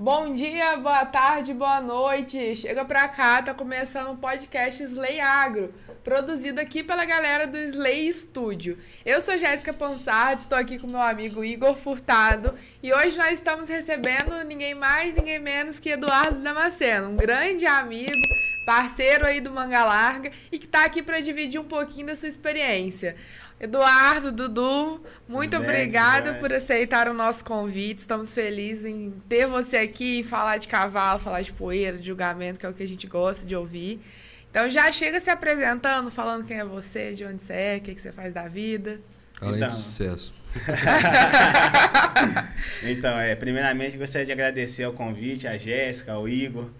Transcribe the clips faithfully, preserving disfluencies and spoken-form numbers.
Bom dia, boa tarde, boa noite. Chega pra cá, tá começando o podcast Slay Agro, produzido aqui pela galera do Slay Studio. Eu sou Jéssica Pançardes, estou aqui com meu amigo Igor Furtado e hoje nós estamos recebendo ninguém mais, ninguém menos que Eduardo Damasceno, um grande amigo, parceiro aí do Mangalarga e que tá aqui para dividir um pouquinho da sua experiência. Eduardo, Dudu, muito bem, obrigada bem. por aceitar o nosso convite. Estamos felizes em ter você aqui, falar de cavalo, falar de poeira, de julgamento, que é o que a gente gosta de ouvir. Então já chega se apresentando, falando quem é você, de onde você é, o que, que você faz da vida. Além então... de sucesso. Então, é, primeiramente gostaria de agradecer ao convite, a Jéssica, ao Igor,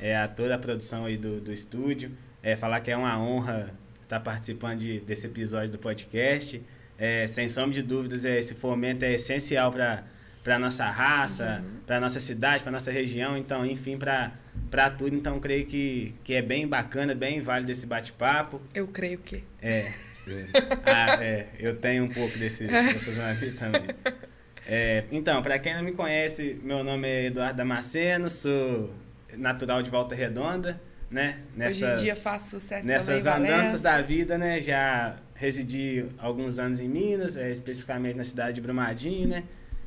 é, a toda a produção aí do, do estúdio. É, falar que é uma honra estar participando de, desse episódio do podcast. É, sem sombra de dúvidas, é, esse fomento é essencial para para nossa raça, uhum. para nossa cidade, para nossa região, então, enfim, para para tudo. Então, creio que, que é bem bacana, bem válido esse bate-papo. Eu creio que... É. é. Ah, é. Eu tenho um pouco desse, dessas aqui também. É, então, para quem não me conhece, meu nome é Eduardo Damasceno, sou natural de Volta Redonda, né? Nessas, hoje em dia faço sucesso nessas andanças da vida, né? Já residi alguns anos em Minas, é, especificamente na cidade de Brumadinho, né?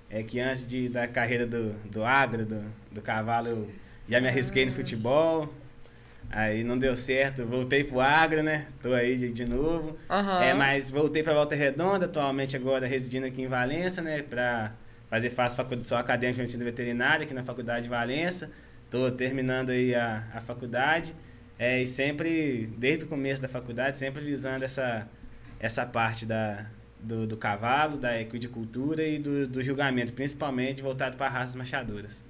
É que antes de, da carreira do, do agro, do, do cavalo, eu já me arrisquei ah. no futebol. Aí não deu certo, voltei pro agro, né? Tô aí de, de novo. Uhum. É, mas voltei pra Volta Redonda, atualmente agora residindo aqui em Valença, né? Pra fazer faço faculdade acadêmica de medicina veterinária aqui na Faculdade de Valença. Tô terminando aí a, a faculdade. É, e sempre, desde o começo da faculdade, sempre visando essa, essa parte da... Do, do cavalo, da equidicultura e do, do julgamento, principalmente voltado para raças machadoras.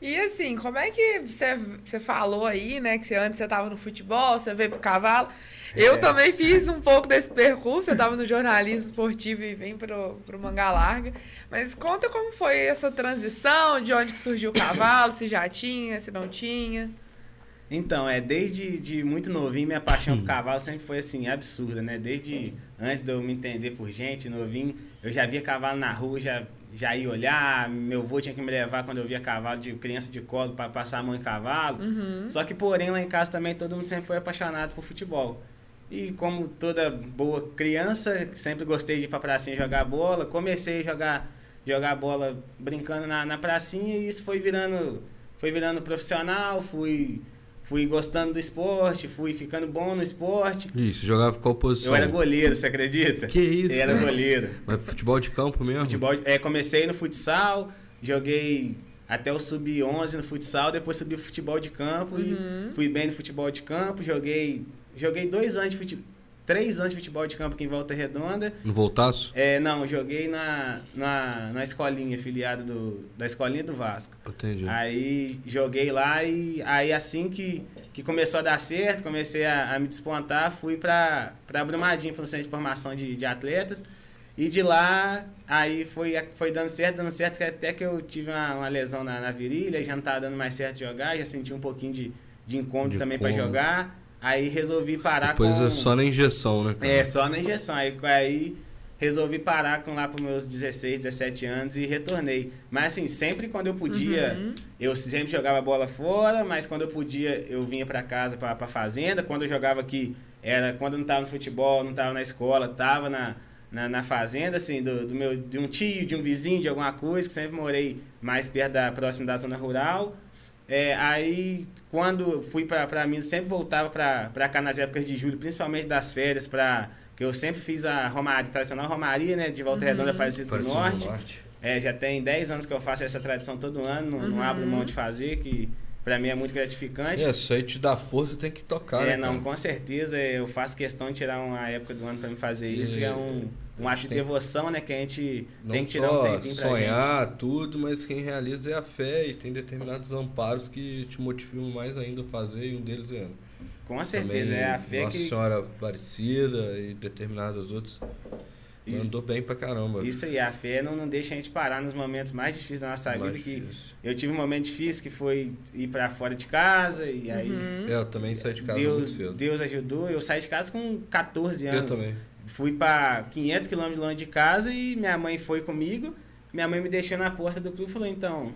E assim, como é que você, você falou aí, né, que você, antes você estava no futebol, você veio pro cavalo. Eu é. também fiz um pouco desse percurso, eu estava no jornalismo esportivo e vim pro, pro Mangalarga. Mas conta como foi essa transição, de onde que surgiu o cavalo, se já tinha, se não tinha. Então, é, desde de muito novinho, minha paixão por cavalo sempre foi, assim, absurda, né? Desde antes de eu me entender por gente, novinho, eu já via cavalo na rua, já, já ia olhar, meu avô tinha que me levar quando eu via cavalo de criança de colo para passar a mão em cavalo. Uhum. Só que, porém, lá em casa também todo mundo sempre foi apaixonado por futebol. E como toda boa criança, sempre gostei de ir pra pracinha jogar bola, comecei a jogar, jogar bola brincando na, na pracinha e isso foi virando, foi virando profissional, fui... Fui gostando do esporte, fui ficando bom no esporte. Isso, jogava qual posição? Eu era goleiro, você acredita? Que isso? Eu era né? goleiro. Mas futebol de campo mesmo? Futebol, é, comecei no futsal, joguei até o sub onze no futsal, depois subi o futebol de campo uhum. e fui bem no futebol de campo, joguei, joguei dois anos de futebol, três anos de futebol de campo aqui em Volta Redonda. No Voltaço? É, não, joguei na, na, na escolinha, afiliada do, da escolinha do Vasco. Entendi. Aí joguei lá e aí assim que, que começou a dar certo, comecei a, a me despontar, fui pra, pra Brumadinho, para o centro de formação de, de atletas. E de lá, aí foi, foi dando certo, dando certo, até que eu tive uma, uma lesão na, na virilha, já não estava dando mais certo de jogar, já senti um pouquinho de, de incômodo de também para jogar. Aí resolvi parar Depois com... Depois é só na injeção, né? Cara? É, só na injeção. Aí, aí resolvi parar com lá para os meus dezesseis, dezessete anos e retornei. Mas assim, sempre quando eu podia, uhum. eu sempre jogava bola fora, mas quando eu podia, eu vinha para casa, para a fazenda. Quando eu jogava aqui, era quando eu não estava no futebol, não estava na escola, estava na, na, na fazenda, assim, do, do meu, de um tio, de um vizinho, de alguma coisa, que sempre morei mais perto da, próximo da zona rural. É, aí, quando fui pra, pra Minas, sempre voltava pra, pra cá nas épocas de julho, principalmente das férias, pra, que eu sempre fiz a Romaria, tradicional Romaria, né, de Volta uhum. Redonda, Aparecida do Norte. Do Norte. É, já tem dez anos que eu faço essa tradição todo ano, não, uhum. não abro mão de fazer, que pra mim é muito gratificante. É, isso aí te dá força, tem que tocar. É, né, não, com certeza, eu faço questão de tirar uma época do ano pra me fazer que... isso, que é um... Um ato de devoção, né? Que a gente não tem que tirar um tempinho pra gente. Sonhar, tudo, mas quem realiza é a fé e tem determinados amparos que te motivam mais ainda a fazer, e um deles é... Com certeza, também, é a fé. Nossa que... Senhora Aparecida e determinadas outras. Isso. Mandou bem pra caramba. Isso aí, a fé não, não deixa a gente parar nos momentos mais difíceis da nossa mais vida. Difícil. Que eu tive um momento difícil que foi ir pra fora de casa e aí... Uhum. Eu também saí de casa Deus, muito cedo. Deus ajudou, eu saí de casa com quatorze anos. Eu também. Fui para quinhentos quilômetros longe de casa e minha mãe foi comigo. Minha mãe me deixou na porta do clube e falou, então,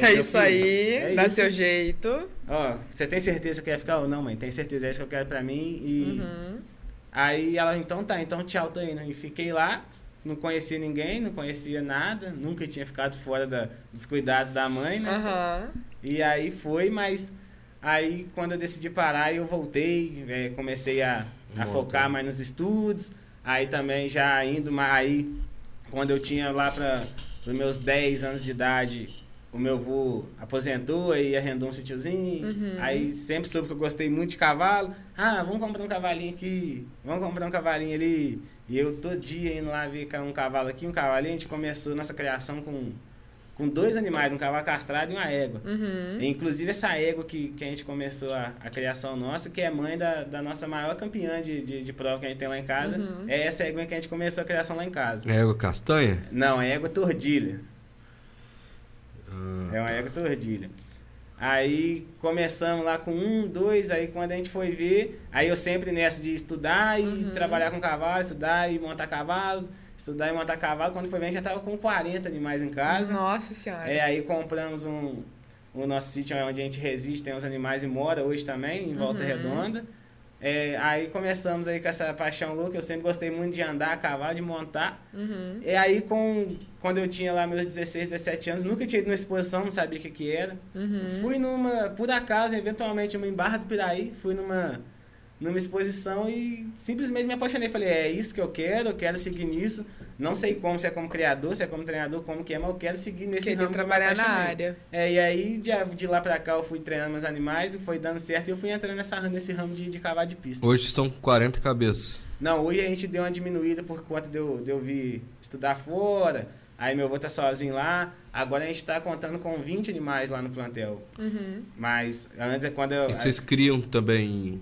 É, é isso aí, é dá isso. Seu jeito. Ó, você tem certeza que vai ficar? Ou não, mãe, tem certeza, é isso que eu quero pra mim. E uhum. Aí ela, então tá, então tchau, tô indo. E fiquei lá, não conhecia ninguém, não conhecia nada, nunca tinha ficado fora da, dos cuidados da mãe, né? Uhum. E aí foi, mas aí quando eu decidi parar, eu voltei, é, comecei a, a focar mais nos estudos. Aí também já indo, mas aí quando eu tinha lá para os meus dez anos de idade, o meu avô aposentou e arrendou um sítiozinho. Uhum. Aí sempre soube que eu gostei muito de cavalo. Ah, vamos comprar um cavalinho aqui, vamos comprar um cavalinho ali. E eu todo dia indo lá ver um cavalo aqui, um cavalinho. A gente começou nossa criação com, com dois animais, um cavalo castrado e uma égua. Uhum. E, inclusive essa égua que, que a gente começou a, a criação nossa, que é mãe da, da nossa maior campeã de, de, de prova que a gente tem lá em casa. Uhum. É essa égua que a gente começou a criação lá em casa. É égua castanha? Não, é égua tordilha. É uma égua tordilha. Aí começamos lá com um, dois, aí quando a gente foi ver, aí eu sempre nessa de estudar e uhum. trabalhar com cavalo, estudar e montar cavalo, estudar e montar cavalo, quando foi ver a gente já tava com quarenta animais em casa. Nossa Senhora! É, aí compramos um, o nosso sítio onde a gente reside, tem uns animais e mora hoje também, em Volta uhum. Redonda. É, aí começamos aí com essa paixão louca, eu sempre gostei muito de andar a cavalo, de montar. Uhum. E aí, com, quando eu tinha lá meus dezesseis, dezessete anos, nunca tinha ido numa exposição, não sabia o que, que era. Uhum. Fui numa, por acaso, eventualmente, uma em Barra do Piraí, fui numa, numa exposição e simplesmente me apaixonei. Falei, é isso que eu quero, eu quero seguir nisso. Não sei como, se é como criador, se é como treinador, como que é, mas eu quero seguir nesse ramo. Queria trabalhar na área. É, e aí, de, de lá pra cá, eu fui treinando meus animais, foi dando certo e eu fui entrando nessa, nesse ramo de, de cavalo de pista. Hoje são quarenta cabeças. Não, hoje a gente deu uma diminuída por conta de eu, de eu vir estudar fora, aí meu avô tá sozinho lá. Agora a gente tá contando com vinte animais lá no plantel. Uhum. Mas antes é quando eu... E vocês aí... criam também...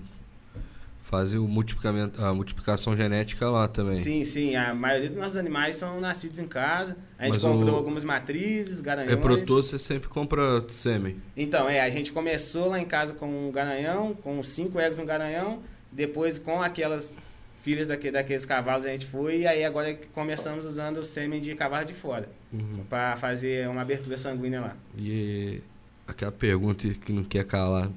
Fazer o multiplicamento, a multiplicação genética lá também. Sim, sim. A maioria dos nossos animais são nascidos em casa. A gente Mas comprou o... algumas matrizes, garanhões. É produtor, você sempre compra sêmen. Então, é. A gente começou lá em casa com um garanhão, com cinco egos no garanhão. Depois, com aquelas filhas daque, daqueles cavalos, a gente foi. E aí, agora começamos usando o sêmen de cavalo de fora. Uhum. Para fazer uma abertura sanguínea lá. E aquela pergunta que não quer calar...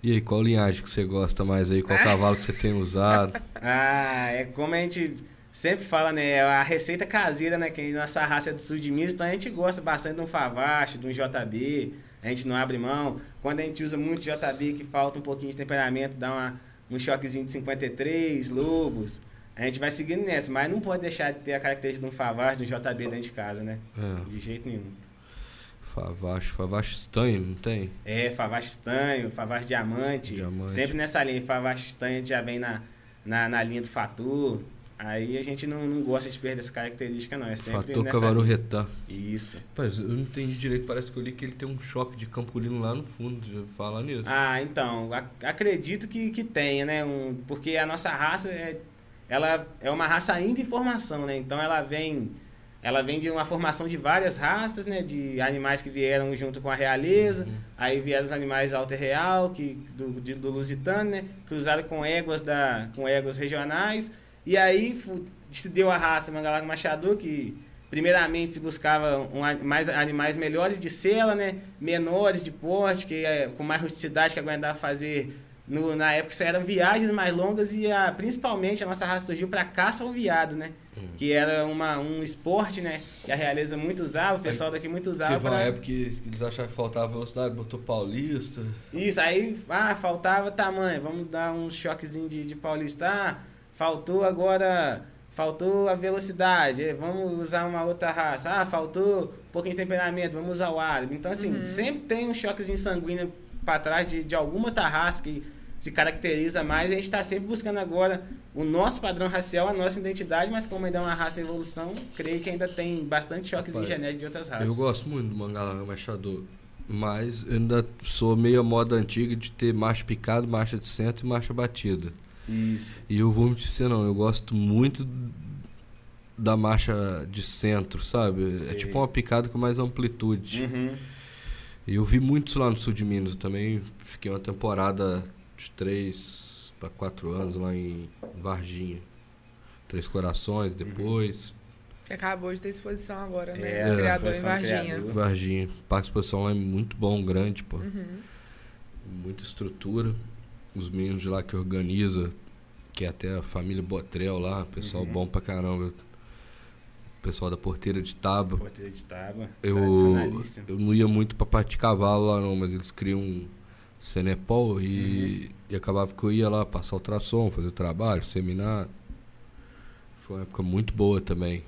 E aí, qual linhagem que você gosta mais aí? Qual cavalo que você tem usado? Ah, é como a gente sempre fala, né? A receita caseira, né? Que nossa raça é do sul de Minas, então a gente gosta bastante de um favacho, de um J B. A gente não abre mão. Quando a gente usa muito J B, que falta um pouquinho de temperamento, dá uma, um choquezinho de cinquenta e três, lobos. A gente vai seguindo nessa, mas não pode deixar de ter a característica de um favacho, de um J B dentro de casa, né? É. De jeito nenhum. Favacho, Favax Estanho, não tem? É, Favax Estanho, Favax Diamante, Diamante. Sempre nessa linha. Favax Estanho já vem na, na, na linha do Fator. Aí a gente não, não gosta de perder essa característica, não. É sempre Fator Cavalo Retá. Isso. Mas eu não entendi direito, parece que eu li que ele tem um choque de Campolino lá no fundo, já fala nisso. Ah, então, ac acredito que, que tenha, né? Um, porque a nossa raça é, ela é uma raça ainda em formação, né? Então ela vem... Ela vem de uma formação de várias raças, né? De animais que vieram junto com a realeza. Uhum. Aí vieram os animais alter real, que, do, de, do Lusitano, né? Cruzaram com éguas, da, com éguas regionais. E aí se deu a raça Mangalarga Marchador, que primeiramente se buscava um, mais, animais melhores de sela, né? Menores de porte, que, com mais rusticidade, que aguentava fazer... No, na época isso eram viagens mais longas e a, principalmente a nossa raça surgiu para caça ao veado, né? Hum. Que era uma, um esporte, né? Que a realeza muito usava, o pessoal aí, daqui muito usava. Teve pra... uma época que eles achavam que faltava velocidade, botou paulista. Isso, aí ah, faltava tamanho, vamos dar um choquezinho de, de paulista. Ah, faltou agora, faltou a velocidade, vamos usar uma outra raça. Ah, faltou um pouquinho de temperamento, vamos usar o árabe. Então assim, uhum. sempre tem um choquezinho sanguíneo para trás de, de alguma outra raça que... se caracteriza mais, a gente está sempre buscando agora o nosso padrão racial, a nossa identidade, mas como ainda é uma raça em evolução, creio que ainda tem bastante choques em genética de outras raças. Eu gosto muito do Mangalarga Marchador, mas eu ainda sou meio a moda antiga de ter marcha picado, marcha de centro e marcha batida. Isso. E eu vou me dizer, não, eu gosto muito da marcha de centro, sabe? Sim. É tipo uma picada com mais amplitude. Uhum. E eu vi muito isso lá no sul de Minas, eu também fiquei uma temporada... de três para quatro anos lá em Varginha. Três Corações, depois. Que acabou de ter exposição agora, né? É, do criador em Varginha. Criador. Varginha. O parque de exposição lá é muito bom, grande, pô. Uhum. Muita estrutura. Os meninos de lá que organiza, que é até a família Botrel lá, pessoal uhum. bom pra caramba. Pessoal da Porteira de Taba. Porteira de Taba. Eu, eu não ia muito pra parte de cavalo lá não, mas eles criam um Senepol e, uhum. e acabava que eu ia lá passar o ultrassom, fazer o trabalho, seminar. Foi uma época muito boa também.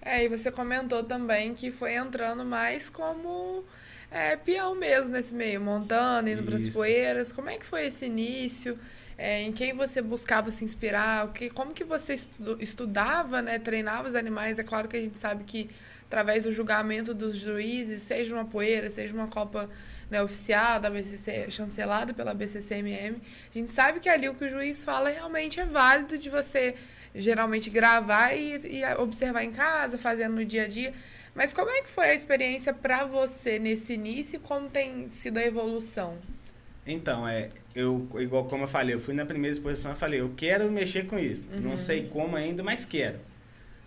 É, e você comentou também que foi entrando mais como é, peão mesmo nesse meio, montando, indo para as poeiras. Como é que foi esse início? É, em quem você buscava se inspirar? Que, como que você estudo, estudava, né, treinava os animais? É claro que a gente sabe que através do julgamento dos juízes, seja uma poeira, seja uma copa, né, oficial, da A B C C, chancelada pela A B C C M M, a gente sabe que ali o que o juiz fala realmente é válido de você geralmente gravar e, e observar em casa, fazendo no dia a dia. Mas como é que foi a experiência para você nesse início e como tem sido a evolução? Então, é, eu, igual como eu falei, eu fui na primeira exposição e falei, eu quero mexer com isso. Uhum. Não sei como ainda, mas quero.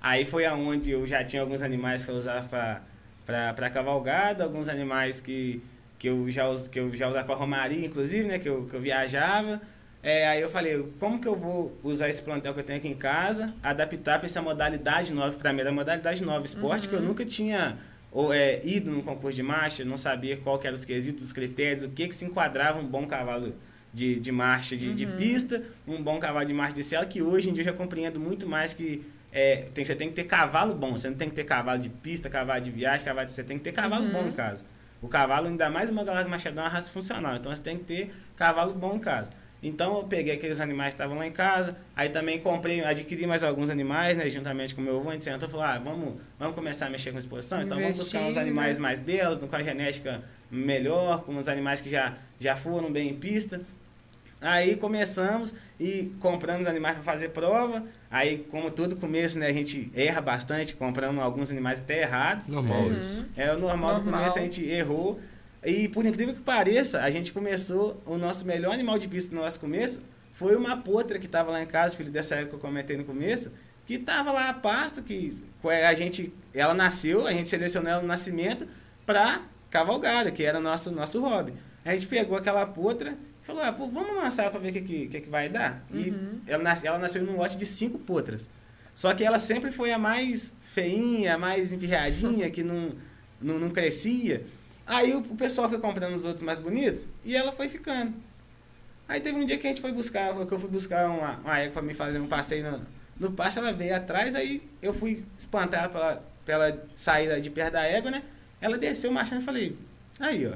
Aí foi aonde eu já tinha alguns animais que eu usava para cavalgada, alguns animais que, que, eu, já, que eu já usava para romaria, inclusive, né, que, eu, que eu viajava. É, aí eu falei, como que eu vou usar esse plantel que eu tenho aqui em casa, adaptar para essa modalidade nova, para mim era modalidade nova, esporte, uhum. que eu nunca tinha... ou é, ido no concurso de marcha, não sabia qual que eram os quesitos, os critérios, o que que se enquadrava um bom cavalo de, de marcha, de, uhum. de pista, um bom cavalo de marcha de sela, que hoje em dia eu já compreendo muito mais que é, tem, você tem que ter cavalo bom, você não tem que ter cavalo de pista, cavalo de viagem, cavalo de, você tem que ter cavalo uhum. bom em casa. O cavalo, ainda mais o Mangalarga Marchador, é uma raça funcional, então você tem que ter cavalo bom em casa. Então eu peguei aqueles animais que estavam lá em casa, aí também comprei, adquiri mais alguns animais, né, juntamente com o meu avô, a gente sentou e falou, ah, vamos, vamos começar a mexer com a exposição, então vamos buscar uns animais mais belos, com a genética melhor, com uns animais que já, já foram bem em pista. Aí começamos e compramos animais para fazer prova, aí como todo começo, né, a gente erra bastante, compramos alguns animais até errados. Normal isso. É o normal, normal do começo, a gente errou. E por incrível que pareça, a gente começou, o nosso melhor animal de pista no nosso começo foi uma potra que estava lá em casa, filho dessa época que eu comentei no começo, que estava lá a pasto, que a gente, ela nasceu, a gente selecionou ela no nascimento para cavalgada, que era o nosso, nosso hobby. A gente pegou aquela potra e falou, ah, pô, vamos lançar para ver o que, que, que, que vai dar. E uhum. ela, nas, ela nasceu num lote de cinco potras. Só que ela sempre foi a mais feinha, a mais empirradinha, que não, não, não crescia. Aí o pessoal foi comprando os outros mais bonitos e ela foi ficando. Aí teve um dia que a gente foi buscar, que eu fui buscar uma, uma égua para me fazer um passeio no, no pasto, ela veio atrás, aí eu fui espantar para ela sair de perto da égua, né? Ela desceu marchando e falei, aí ó,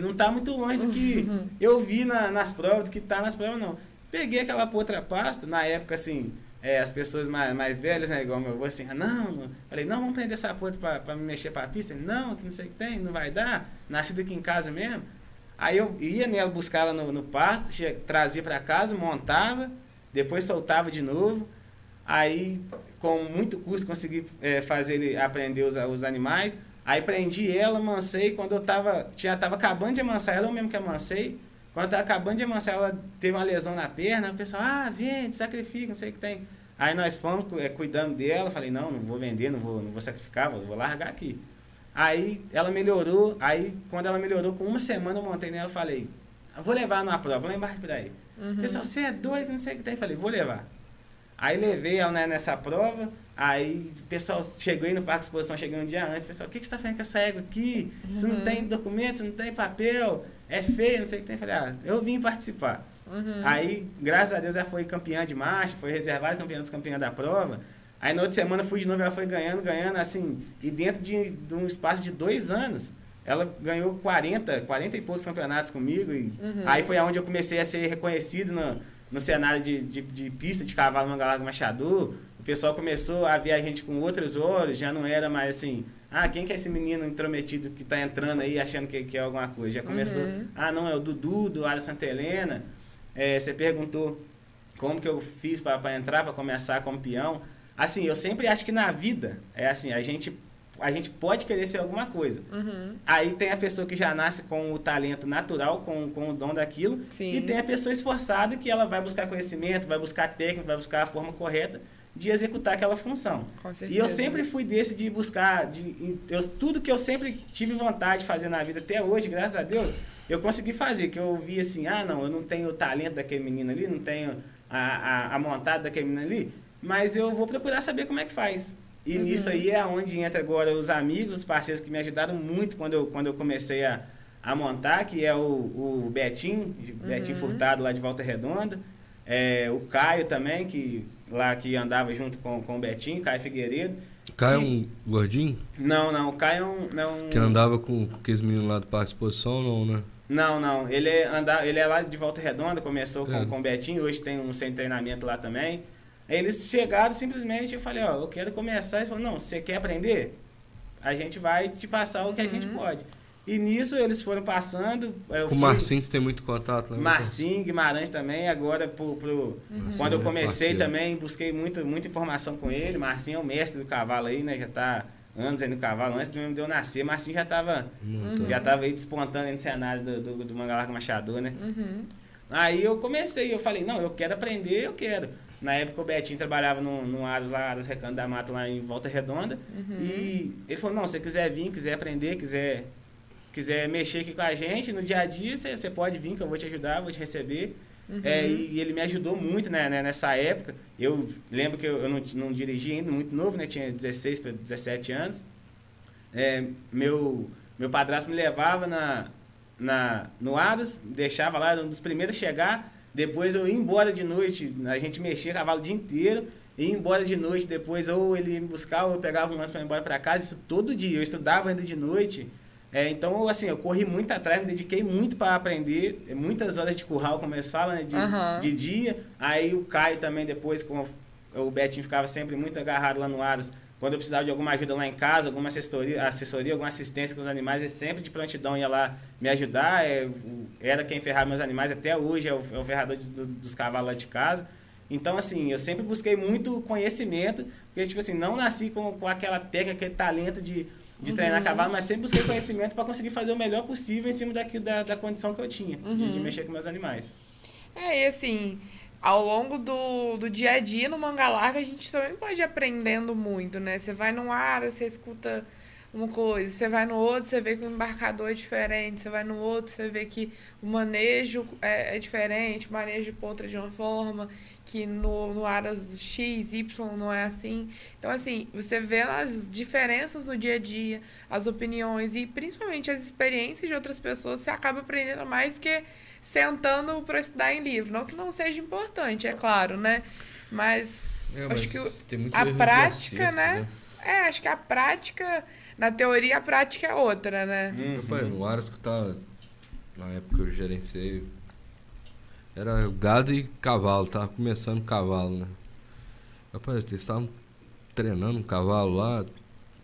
não tá muito longe do que eu vi na, nas provas, do que tá nas provas não. Peguei aquela potra pasta, na época assim, é, as pessoas mais, mais velhas, né, igual meu avô, assim, ah, não, não, falei, não, vamos prender essa porta pra, pra me mexer pra pista, ele, não, que não sei o que tem, não vai dar, nascido aqui em casa mesmo. Aí eu ia nela, buscar ela no, no pasto, trazia pra casa, montava, depois soltava de novo, aí com muito custo consegui é, fazer ele aprender os, os animais, aí prendi ela, amansei, quando eu tava, já tava acabando de amansar ela, eu mesmo que amansei. Quando tá acabando de amansar, ela teve uma lesão na perna, o pessoal, ah, vende, sacrifica, não sei o que tem. Aí nós fomos é, cuidando dela, falei, não, não vou vender, não vou, não vou sacrificar, vou, vou largar aqui. Aí ela melhorou, aí quando ela melhorou, com uma semana eu montei nela, falei, vou levar numa prova, lá em Barra do Piraí. Uhum. Pessoal, você é doido, não sei o que tem, falei, vou levar. Aí levei ela nessa prova, aí o pessoal chegou aí no parque de exposição, cheguei um dia antes, o pessoal, o que, que você está fazendo com essa égua aqui? Você uhum. não tem documento, você não tem papel, é feio, não sei o que tem. Falei, ah, eu vim participar. Uhum. Aí, graças a Deus, ela foi campeã de marcha, foi reservada campeã dos campeões da prova. Aí, na outra semana, fui de novo, ela foi ganhando, ganhando, assim, e dentro de, de um espaço de dois anos, ela ganhou quarenta, quarenta e poucos campeonatos comigo. E uhum. aí foi onde eu comecei a ser reconhecido no, no cenário de, de, de pista de cavalo Mangalarga Marchador. O pessoal começou a ver a gente com outros olhos, já não era mais assim, ah, quem que é esse menino intrometido que tá entrando aí achando que, que é alguma coisa? Já começou, uhum. ah, não, é o Dudu, do Barra do Piraí. É, você perguntou como que eu fiz para entrar, para começar como peão. Assim, eu sempre acho que na vida, é assim, a gente, a gente pode querer ser alguma coisa. Uhum. Aí tem a pessoa que já nasce com o talento natural, com, com o dom daquilo, Sim. e tem a pessoa esforçada que ela vai buscar conhecimento, vai buscar técnica, vai buscar a forma correta de executar aquela função. Com certeza. E eu sempre fui desse de buscar, de, eu, tudo que eu sempre tive vontade de fazer na vida até hoje, graças a Deus, eu consegui fazer, que eu vi assim, ah não, eu não tenho o talento daquele menino ali, não tenho a, a, a montada daquele menino ali, mas eu vou procurar saber como é que faz. E uhum. nisso aí é onde entra agora os amigos, os parceiros que me ajudaram muito quando eu, quando eu comecei a, a montar, que é o, o Betinho, uhum. Betinho Furtado lá de Volta Redonda, é, o Caio também, que lá que andava junto com, com o Betinho, Caio Figueiredo. Caio é um gordinho? Não, não, o Caio é um... Não... Que andava com, com aqueles meninos lá do Parque de Exposição, não, né? Não, não, ele é, anda, ele é lá de Volta Redonda, começou é. com, com o Betinho, hoje tem um centro de treinamento lá também. Eles chegaram simplesmente, eu falei, ó, eu quero começar. Eles falaram, não, você quer aprender? A gente vai te passar o que uhum. a gente pode. E nisso eles foram passando. Com o Marcinho você tem muito contato? Lá Marcinho, Guimarães também, agora pro, pro, uhum. quando eu comecei é, também, busquei muito, muita informação com ele. Marcinho é o mestre do cavalo aí, né, já tá anos aí no cavalo, antes do mesmo de eu nascer, Marcinho já tava, uhum. já tava aí despontando aí no cenário do, do, do Mangalarga Marchador, né. Uhum. Aí eu comecei, eu falei, não, eu quero aprender, eu quero. Na época o Betinho trabalhava no, no Aros, lá, Aros Recanto da Mata, lá em Volta Redonda. Uhum. E ele falou, não, se você quiser vir, quiser aprender, quiser, quiser mexer aqui com a gente, no dia a dia, você, você pode vir, que eu vou te ajudar, vou te receber. Uhum. É, e, e ele me ajudou muito, né, né, nessa época. Eu lembro que eu, eu não, não dirigi ainda, muito novo, né, tinha dezesseis para dezessete anos. É, meu, meu padrasto me levava na, na, no Aros, deixava lá, era um dos primeiros a chegar. Depois eu ia embora de noite, a gente mexia cavalo o dia inteiro, ia embora de noite, depois ou ele ia me buscar, ou eu pegava um lance para ir embora para casa, isso todo dia, eu estudava ainda de noite. É, então, assim, eu corri muito atrás, me dediquei muito para aprender, muitas horas de curral, como eles falam, né, de, uhum. de dia. Aí o Caio também, depois, com o Betinho ficava sempre muito agarrado lá no Aros, quando eu precisava de alguma ajuda lá em casa, alguma assessoria, assessoria alguma assistência com os animais, ele sempre de prontidão ia lá me ajudar. É, era quem ferrava meus animais, até hoje é o, é o ferrador de, do, dos cavalos lá de casa. Então, assim, eu sempre busquei muito conhecimento, porque, tipo assim, não nasci com, com aquela técnica, aquele talento de, de uhum. treinar cavalo, mas sempre busquei conhecimento para conseguir fazer o melhor possível em cima daquilo, da, da condição que eu tinha, uhum. de, de mexer com meus animais. É, e assim... Ao longo do, do dia a dia no Mangalarga, a gente também pode ir aprendendo muito, né? Você vai num ar, você escuta uma coisa, você vai no outro, você vê que o embarcador é diferente, você vai no outro, você vê que o manejo é, é diferente, o manejo de potra de uma forma, que no, no Aras X, Y não é assim. Então, assim, você vê as diferenças no dia a dia, as opiniões e principalmente as experiências de outras pessoas, você acaba aprendendo mais do que sentando para estudar em livro. Não que não seja importante, é claro, né? Mas, é, mas acho que o, tem muito a prática, né? né? É, acho que a prática, na teoria, a prática é outra, né? Uhum. Meu pai, no Aras que tá, na época que eu gerenciei, era gado e cavalo, tava começando cavalo, né? Rapaz, eles estavam treinando um cavalo lá,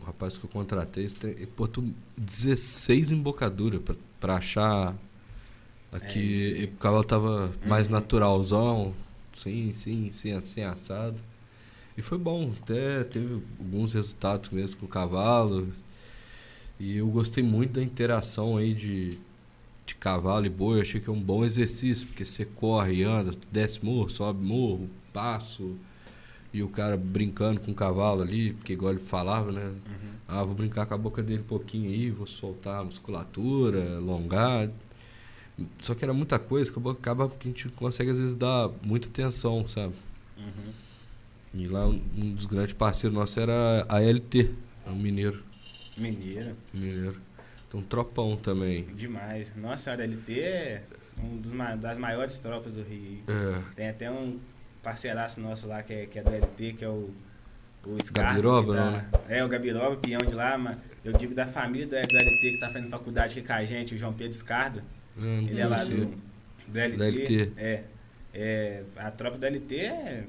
o rapaz que eu contratei, ele botou dezesseis embocaduras pra, pra achar... Aqui, é, e o cavalo tava mais uhum. naturalzão, sim, sim, sim, assim, assado. E foi bom, até teve alguns resultados mesmo com o cavalo. E eu gostei muito da interação aí de, de cavalo e boi, eu achei que é um bom exercício, porque você corre, anda, desce morro, sobe morro, passo. E o cara brincando com o cavalo ali, porque igual ele falava, né? Uhum. Ah, vou brincar com a boca dele um pouquinho aí, vou soltar a musculatura, alongar... Só que era muita coisa que acaba que a gente consegue, às vezes, dar muita atenção, sabe? Uhum. E lá, um dos grandes parceiros nossos era a L T, o Mineiro. Mineiro? Mineiro. Então, tropão também. Demais. Nossa, a L T é uma das maiores tropas do Rio. É. Tem até um parceiraço nosso lá, que é, que é da L T, que é o... O Scarpa, Gabiroba, tá, né? É, o Gabiroba, peão de lá, mas eu digo da família do L T que tá fazendo faculdade aqui com a gente, o João Pedro Scardo. Hum, ele é lá do, do L T, L T. É, é, a tropa do L T é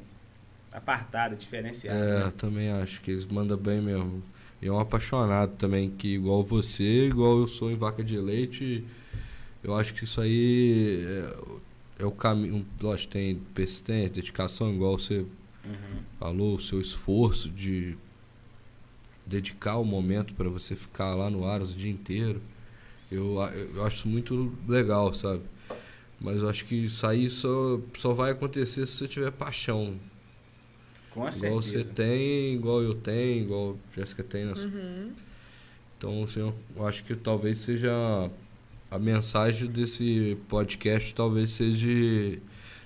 apartada, diferenciada. É, né? Eu também acho que eles mandam bem mesmo. E é um apaixonado também, que igual você, igual eu sou em vaca de leite, eu acho que isso aí é, é o caminho. Lógico, tem persistência, dedicação, igual você uhum. falou, o seu esforço de dedicar o momento para você ficar lá no Aras o dia inteiro. Eu, eu acho muito legal, sabe? Mas eu acho que isso aí só, só vai acontecer se você tiver paixão. Com certeza. Igual você tem, igual eu tenho, igual a Jéssica tem. Nas... Uhum. Então, assim, eu acho que talvez seja... A mensagem desse podcast talvez seja de,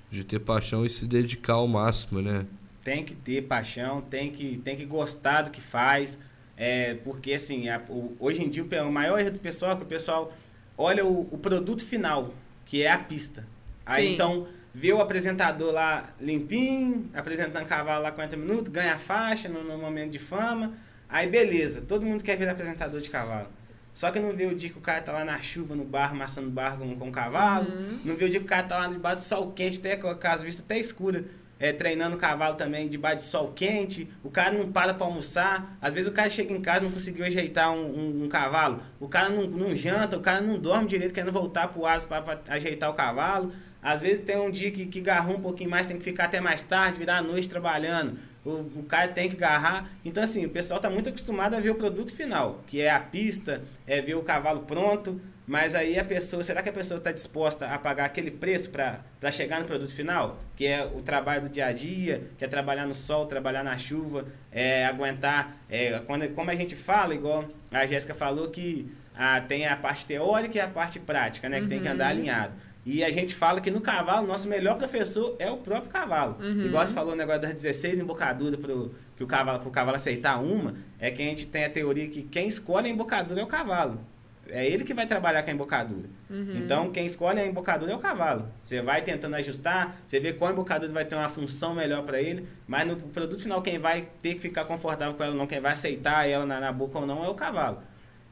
de ter paixão e se dedicar ao máximo, né? Tem que ter paixão, tem que, tem que gostar do que faz. É, porque, assim, a, o, hoje em dia o maior erro do pessoal é que o pessoal olha o, o produto final, que é a pista. Aí, sim, então, vê o apresentador lá limpinho, apresentando cavalo lá quarenta minutos, ganha a faixa no, no momento de fama. Aí, beleza, todo mundo quer virar apresentador de cavalo. Só que não vê o dia que o cara tá lá na chuva, no barro, amassando barro com, com o cavalo. Uhum. Não vê o dia que o cara tá lá debaixo do sol quente, até com as vistas até escuras, é, treinando o cavalo também debaixo de sol quente. O cara não para pra almoçar. Às vezes o cara chega em casa e não conseguiu ajeitar um, um, um cavalo. O cara não, não janta, o cara não dorme direito, querendo voltar pro Aros pra, pra ajeitar o cavalo. Às vezes tem um dia que, que garrou um pouquinho mais, tem que ficar até mais tarde, virar a noite trabalhando. O, o cara tem que agarrar. Então, assim, o pessoal está muito acostumado a ver o produto final, que é a pista, é ver o cavalo pronto. Mas aí a pessoa, será que a pessoa está disposta a pagar aquele preço para chegar no produto final? Que é o trabalho do dia a dia, que é trabalhar no sol, trabalhar na chuva, é, aguentar. É, quando, como a gente fala, igual a Jéssica falou, que a, tem a parte teórica e a parte prática, né? Que uhum. tem que andar alinhado. E a gente fala que no cavalo, nosso melhor professor é o próprio cavalo. Uhum. Igual você falou o negócio das dezesseis embocaduras para o cavalo, cavalo aceitar uma, é que a gente tem a teoria que quem escolhe a embocadura é o cavalo. É ele que vai trabalhar com a embocadura. Uhum. Então, quem escolhe a embocadura é o cavalo. Você vai tentando ajustar, você vê qual embocadura vai ter uma função melhor para ele, mas no produto final, quem vai ter que ficar confortável com ela ou não, quem vai aceitar ela na, na boca ou não, é o cavalo.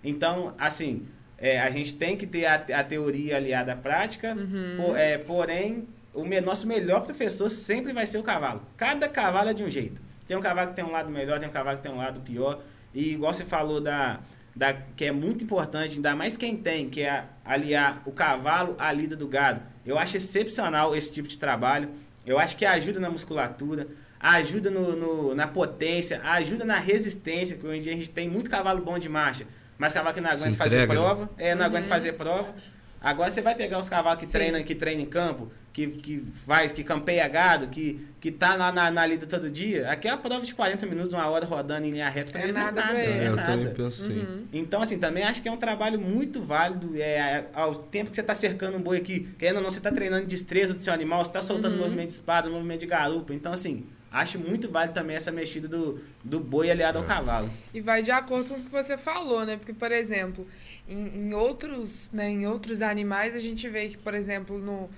Então, assim... É, a gente tem que ter a, a teoria aliada à prática, uhum. por, é, porém, o me, nosso melhor professor sempre vai ser o cavalo. Cada cavalo é de um jeito. Tem um cavalo que tem um lado melhor, tem um cavalo que tem um lado pior. E igual você falou, da, da, que é muito importante, ainda mais quem tem, que é aliar o cavalo à lida do gado. Eu acho excepcional esse tipo de trabalho. Eu acho que ajuda na musculatura, ajuda no, no, na potência, ajuda na resistência, que hoje em dia a gente tem muito cavalo bom de marcha. Mas cavalo que não aguenta fazer prova, é, não uhum. aguenta fazer prova. Agora você vai pegar os cavalos que sim. treinam, que treinam em campo, que, que faz, que campeia gado, que, que tá lá na, na lida todo dia. Aquela prova de quarenta minutos, uma hora rodando em linha reta, pra é eles nada, não dá, é, é, eu nada. Também penso assim. Uhum. Então, assim, também acho que é um trabalho muito válido. É, ao tempo que você tá cercando um boi aqui, querendo ou não, você tá treinando destreza do seu animal, você tá soltando uhum. movimento de espada, movimento de garupa. Então, assim... Acho muito válido também essa mexida do, do boi aliado ao cavalo. E vai de acordo com o que você falou, né? Porque, por exemplo, em, em, outros, né, em outros animais, a gente vê que, por exemplo, no,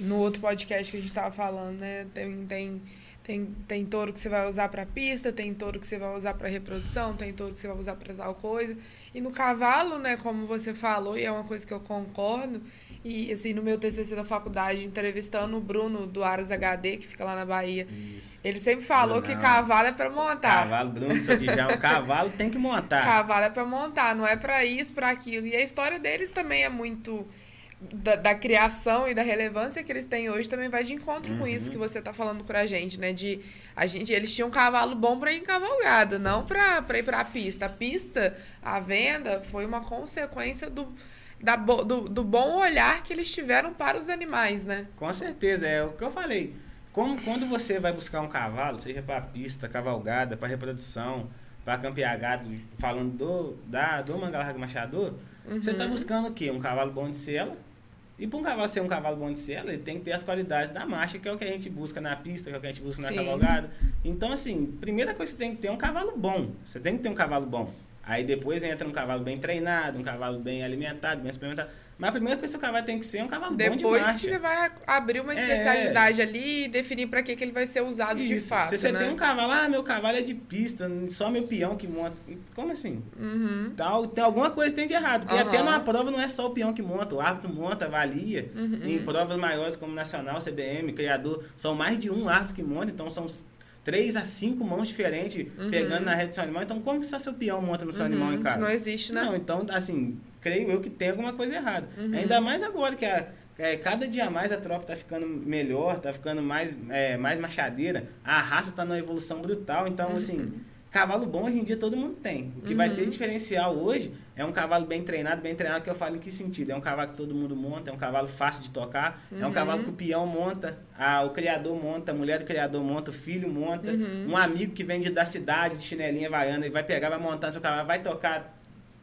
no outro podcast que a gente estava falando, né? Tem, tem, tem, tem touro que você vai usar para pista, tem touro que você vai usar para reprodução, tem touro que você vai usar para tal coisa. E no cavalo, né? Como você falou, e é uma coisa que eu concordo, e, assim, no meu T C C da faculdade, entrevistando o Bruno do Aros H D, que fica lá na Bahia. Isso. Ele sempre falou não, que cavalo é pra montar. Cavalo, Bruno, isso aqui já, o cavalo tem que montar. Cavalo é pra montar, não é pra isso, pra aquilo. E a história deles também é muito... Da, da criação e da relevância que eles têm hoje também vai de encontro uhum. com isso que você tá falando pra gente, né? De, a gente, eles tinham um cavalo bom pra ir encavalgado, não pra, pra ir pra pista. A pista, a venda, foi uma consequência do... Da bo, do, do bom olhar que eles tiveram para os animais, né? Com certeza, é o que eu falei. Como, quando você vai buscar um cavalo, seja para pista, cavalgada, para reprodução, para campear gado, falando do, da, do Mangalarga Marchador, uhum. você está buscando o quê? Um cavalo bom de sela. E para um cavalo ser um cavalo bom de sela, ele tem que ter as qualidades da marcha, que é o que a gente busca na pista, que é o que a gente busca na sim. cavalgada. Então, assim, primeira coisa que você tem que ter é um cavalo bom. Você tem que ter um cavalo bom. Aí depois entra um cavalo bem treinado, um cavalo bem alimentado, bem experimentado. Mas a primeira coisa que o cavalo tem que ser é um cavalo depois bom de marcha. Depois que você vai abrir uma especialidade é. ali e definir para que, que ele vai ser usado isso. de fato, se você né? tem um cavalo, ah, meu cavalo é de pista, só meu peão que monta. Como assim? Uhum. Tal, tem alguma coisa que tem de errado. Porque uhum. até numa prova não é só o peão que monta, o árbitro monta, avalia. Uhum. Em provas maiores como Nacional, C B M, Criador, são mais de um árbitro que monta, então são... Três a cinco mãos diferentes uhum. pegando na rede do seu animal. Então, como que só seu peão monta no seu uhum. animal em casa? Não existe, né? Não, então, assim, creio eu que tem alguma coisa errada. Uhum. Ainda mais agora que a, é, cada dia mais a tropa tá ficando melhor, tá ficando mais, é, mais machadeira. A raça tá numa evolução brutal. Então, uhum. assim, Cavalo bom hoje em dia todo mundo tem. O que uhum. vai ter diferencial hoje é um cavalo bem treinado, bem treinado que eu falo em que sentido? É um cavalo que todo mundo monta, é um cavalo fácil de tocar, uhum. é um cavalo que o peão monta, a, o criador monta, a mulher do criador monta, o filho monta, uhum. um amigo que vem de, da cidade, de chinelinha vaiana, ele vai pegar, vai montar seu cavalo, vai tocar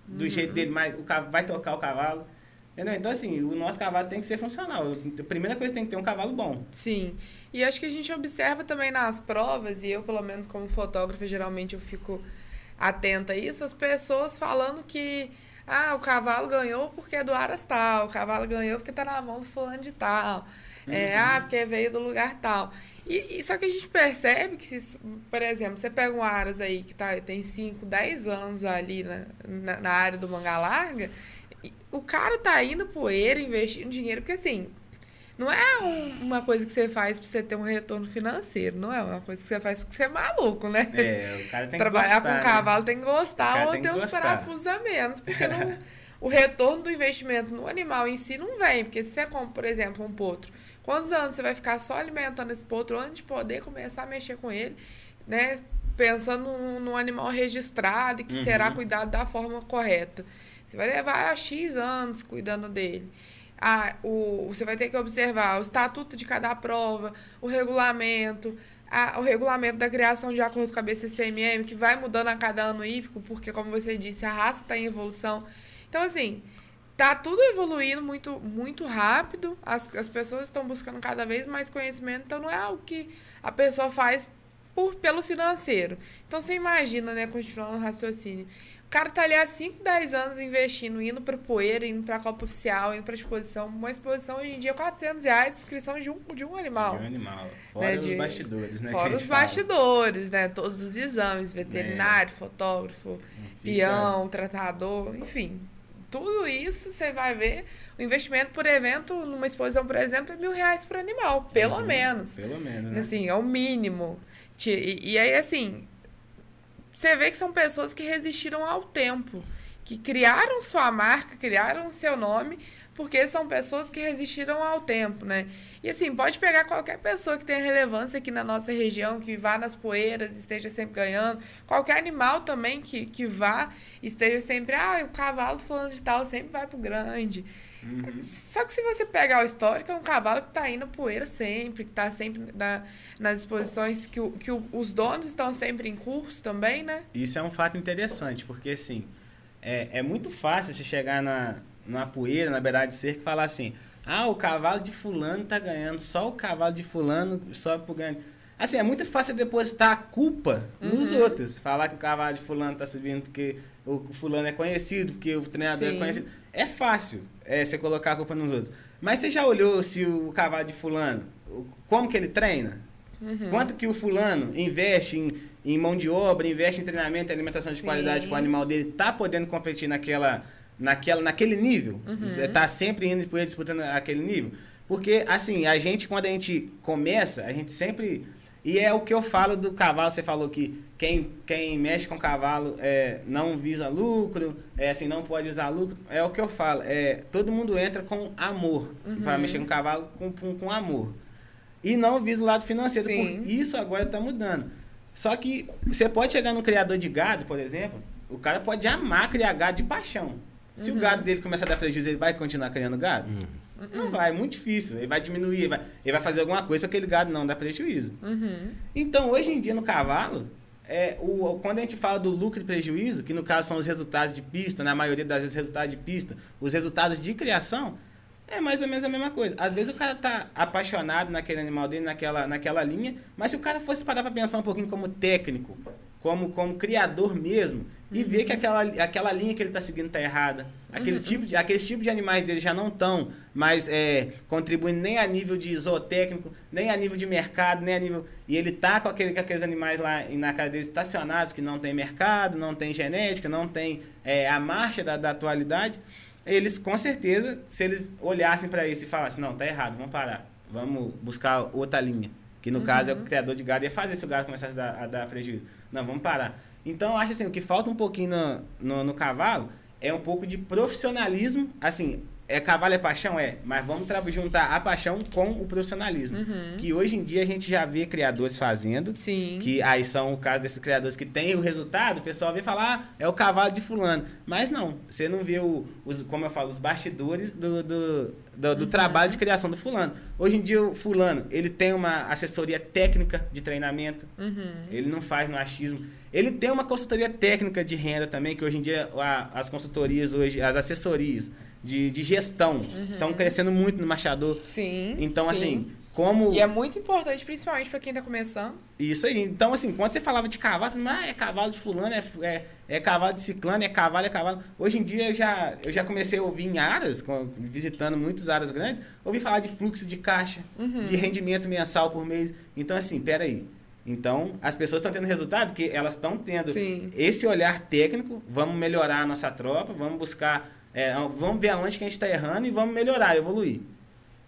do uhum. jeito dele, mas o cavalo, vai tocar o cavalo. Entendeu? Então, assim, o nosso cavalo tem que ser funcional. A primeira coisa, tem que ter um cavalo bom. Sim. E acho que a gente observa também nas provas, e eu, pelo menos, como fotógrafa, geralmente eu fico atenta a isso, as pessoas falando que, ah, o cavalo ganhou porque é do aras tal, o cavalo ganhou porque tá na mão do fulano de tal, uhum. é, ah, porque veio do lugar tal. E, e só que a gente percebe que, se, por exemplo, você pega um aras aí que tá, tem cinco, dez anos ali na, na, na área do Mangalarga, o cara tá indo poeira, investindo dinheiro, porque assim, não é um, uma coisa que você faz pra você ter um retorno financeiro, não é uma coisa que você faz porque você é maluco, né? É, o cara tem Trabalhar que gostar. Trabalhar com um cavalo né? tem que gostar ou ter uns parafusos a menos, porque não, o retorno do investimento no animal em si não vem, porque se você compra, por exemplo, um potro, quantos anos você vai ficar só alimentando esse potro antes de poder começar a mexer com ele, né? Pensando num, num animal registrado e que uhum. será cuidado da forma correta. Você vai levar a X anos cuidando dele. Ah, o, você vai ter que observar o estatuto de cada prova, o regulamento, a, o regulamento da criação de acordo com a A B C C M M, que vai mudando a cada ano hípico, porque, como você disse, a raça está em evolução. Então, assim, tá tudo evoluindo muito, muito rápido, as, as pessoas estão buscando cada vez mais conhecimento, então não é algo que a pessoa faz por, pelo financeiro. Então, você imagina, né, continuando o raciocínio, o cara tá ali há cinco, dez anos investindo, indo para poeira, indo para Copa Oficial, indo para exposição. Uma exposição hoje em dia é quatrocentos reais, inscrição de um, de um animal. De um animal. Fora né? os de, bastidores, né? Fora os fala. bastidores, né? Todos os exames, veterinário, é. fotógrafo, peão, tratador, enfim. Tudo isso você vai ver. O investimento por evento, numa exposição, por exemplo, é mil reais por animal, pelo uhum. menos. Pelo menos, né? Assim, é o mínimo. E, e aí, assim... Você vê que são pessoas que resistiram ao tempo, que criaram sua marca, criaram o seu nome, porque são pessoas que resistiram ao tempo, né? E assim, pode pegar qualquer pessoa que tenha relevância aqui na nossa região, que vá nas poeiras, esteja sempre ganhando, qualquer animal também que, que vá, esteja sempre, ah, o cavalo fulano de tal sempre vai pro grande. Uhum. Só que se você pegar o histórico, é um cavalo que está indo à poeira sempre, que está sempre na, nas exposições, que, o, que o, os donos estão sempre em curso também, né? Isso é um fato interessante, porque assim, é, é muito fácil se chegar na, na poeira, na beirada de cerca, e falar assim, ah, o cavalo de fulano está ganhando, só o cavalo de fulano sobe pro ganho. Assim, é muito fácil depositar a culpa uhum. nos outros. Falar que o cavalo de fulano está subindo porque o fulano é conhecido, porque o treinador Sim. é conhecido. É fácil é, você colocar a culpa nos outros. Mas você já olhou se o cavalo de fulano, como que ele treina? Uhum. Quanto que o fulano investe em, em mão de obra, investe em treinamento e alimentação de Sim. qualidade para o animal dele? Está podendo competir naquela, naquela, naquele nível? Está uhum. sempre indo por ele disputando aquele nível? Porque, assim, a gente, quando a gente começa, a gente sempre... E é o que eu falo do cavalo, você falou que quem, quem mexe com cavalo é, não visa lucro, é, assim, não pode usar lucro, é o que eu falo, é, todo mundo entra com amor, uhum. para mexer com cavalo com, com, com amor, e não visa o lado financeiro, por isso agora está mudando. Só que você pode chegar no criador de gado, por exemplo, o cara pode amar criar gado de paixão, se uhum. o gado dele começar a dar prejuízo, ele vai continuar criando gado? Uhum. Não vai, é muito difícil. Ele vai diminuir, ele vai, ele vai fazer alguma coisa para aquele gado não dar prejuízo. Uhum. Então, hoje em dia, no cavalo, é, o, quando a gente fala do lucro e prejuízo, que no caso são os resultados de pista, na maioria das vezes resultados de pista, os resultados de criação, é mais ou menos a mesma coisa. Às vezes o cara tá apaixonado naquele animal dele, naquela, naquela linha, mas se o cara fosse parar para pensar um pouquinho como técnico, como, como criador mesmo, e uhum. ver que aquela, aquela linha que ele está seguindo está errada, aquele uhum. tipo de, aqueles tipos de animais dele já não estão mais é, contribuindo nem a nível de zootécnico, nem a nível de mercado, nem a nível... E ele está com, aquele, com aqueles animais lá na cadeia estacionados, que não tem mercado, não tem genética, não tem é, a marcha da, da atualidade. Eles, com certeza, se eles olhassem para isso e falassem, não, está errado, vamos parar, vamos buscar outra linha. Que no uhum. caso é o criador de gado ia fazer se o gado começasse a dar, a dar prejuízo. Não, vamos parar. Então, eu acho assim, o que falta um pouquinho no, no, no cavalo é um pouco de profissionalismo, assim, é cavalo, é paixão? É. Mas vamos juntar a paixão com o profissionalismo. Uhum. Que hoje em dia a gente já vê criadores fazendo. Sim. Que aí são o caso desses criadores que tem o resultado, o pessoal vê falar, ah, é o cavalo de fulano. Mas não, você não vê, o, os, como eu falo, os bastidores do, do, do, do uhum. trabalho de criação do fulano. Hoje em dia o fulano, ele tem uma assessoria técnica de treinamento. Uhum. Ele não faz no achismo. Ele tem uma consultoria técnica de renda também, que hoje em dia a, as consultorias, hoje, as assessorias de, de gestão estão uhum. crescendo muito no Marchador. Sim. Então, sim. assim, como... E é muito importante, principalmente para quem está começando. Isso aí. Então, assim, quando você falava de cavalo, ah, é cavalo de fulano, é, é, é cavalo de ciclano, é cavalo, é cavalo. Hoje em dia eu já, eu já comecei a ouvir em áreas, visitando muitas áreas grandes, ouvi falar de fluxo de caixa, uhum. de rendimento mensal por mês. Então, assim, peraí. Então, as pessoas estão tendo resultado porque elas estão tendo Sim. esse olhar técnico, vamos melhorar a nossa tropa, vamos buscar, é, vamos ver aonde que a gente está errando e vamos melhorar, evoluir.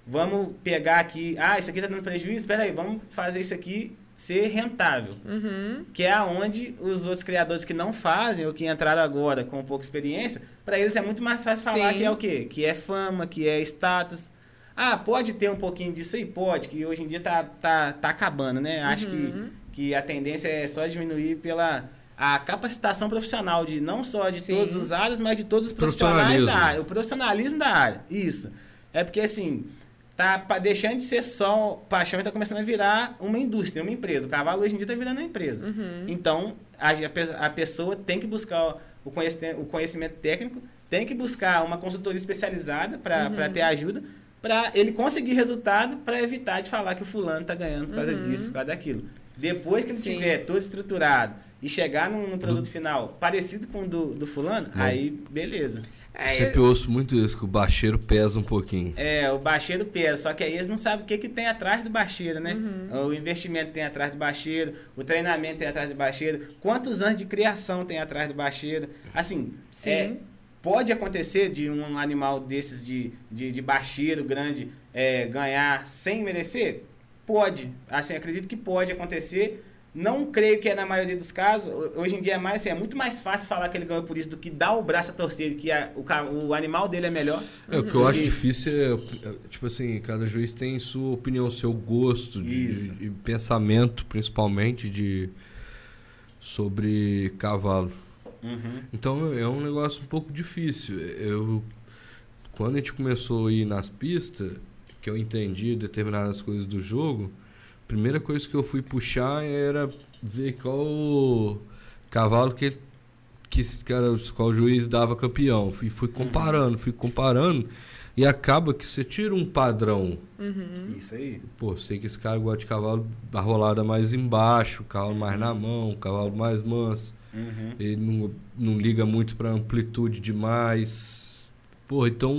Vamos pegar aqui, ah, isso aqui está dando prejuízo, espera aí, vamos fazer isso aqui ser rentável. Uhum. Que é aonde os outros criadores que não fazem ou que entraram agora com pouca experiência, para eles é muito mais fácil falar Sim. que é o quê? Que é fama, que é status... Ah, pode ter um pouquinho disso aí? Pode, que hoje em dia tá, tá, tá acabando, né? Acho uhum. que, que a tendência é só diminuir pela a capacitação profissional, de não só de Sim. todos os áreas, mas de todos os profissionais da área. O profissionalismo da área, isso. É porque, assim, tá deixando de ser só paixão e tá começando a virar uma indústria, uma empresa. O cavalo hoje em dia tá virando uma empresa. Uhum. Então, a, a pessoa tem que buscar o conhecimento, o conhecimento técnico, tem que buscar uma consultoria especializada para uhum. ter ajuda, para ele conseguir resultado, para evitar de falar que o fulano está ganhando por causa uhum. disso, por causa daquilo. Depois que ele Sim. tiver todo estruturado e chegar num, num produto do... final parecido com o do, do fulano, Bom. aí beleza. Eu sempre ouço muito isso, que o bacheiro pesa um pouquinho. É, o bacheiro pesa, só que aí eles não sabem o que, que tem atrás do bacheiro, né? Uhum. O investimento tem atrás do bacheiro, o treinamento tem atrás do bacheiro, quantos anos de criação tem atrás do bacheiro. Assim, Sim. é... Pode acontecer de um animal desses de, de, de bacheiro grande é, ganhar sem merecer? Pode. Assim, acredito que pode acontecer. Não creio que é na maioria dos casos. Hoje em dia é, mais, assim, é muito mais fácil falar que ele ganhou por isso do que dar o braço a torcer, que a, o, o animal dele é melhor. É, o que eu porque... acho difícil é, tipo assim, cada juiz tem sua opinião, seu gosto de, de, de pensamento, principalmente, de, sobre cavalo. Uhum. Então, é um negócio um pouco difícil. Eu, quando a gente começou a ir nas pistas, que eu entendi determinadas coisas do jogo, a primeira coisa que eu fui puxar era ver qual cavalo que, que qual juiz dava campeão. Fui, fui comparando, uhum. fui comparando, e acaba que você tira um padrão. Uhum. Isso aí. Pô, sei que esse cara gosta de cavalo, a rolada mais embaixo, cavalo mais na mão, cavalo mais manso. Uhum. Ele não, não liga muito para amplitude demais. Porra, então,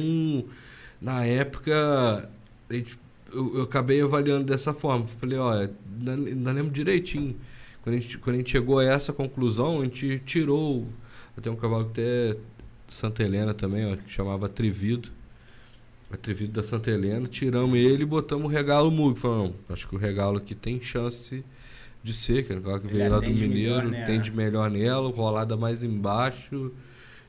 na época, gente, eu, eu acabei avaliando dessa forma. Falei, olha, ainda lembro direitinho. Quando a, gente, quando a gente chegou a essa conclusão, a gente tirou até um cavalo que até Santa Helena também, ó, que chamava Atrevido. Atrevido da Santa Helena. Tiramos ele e botamos o Regalo Mug. Falamos, acho que o Regalo aqui tem chance... de ser, que é um cavalo que veio lá do Mineiro, tende melhor nela, rolada mais embaixo,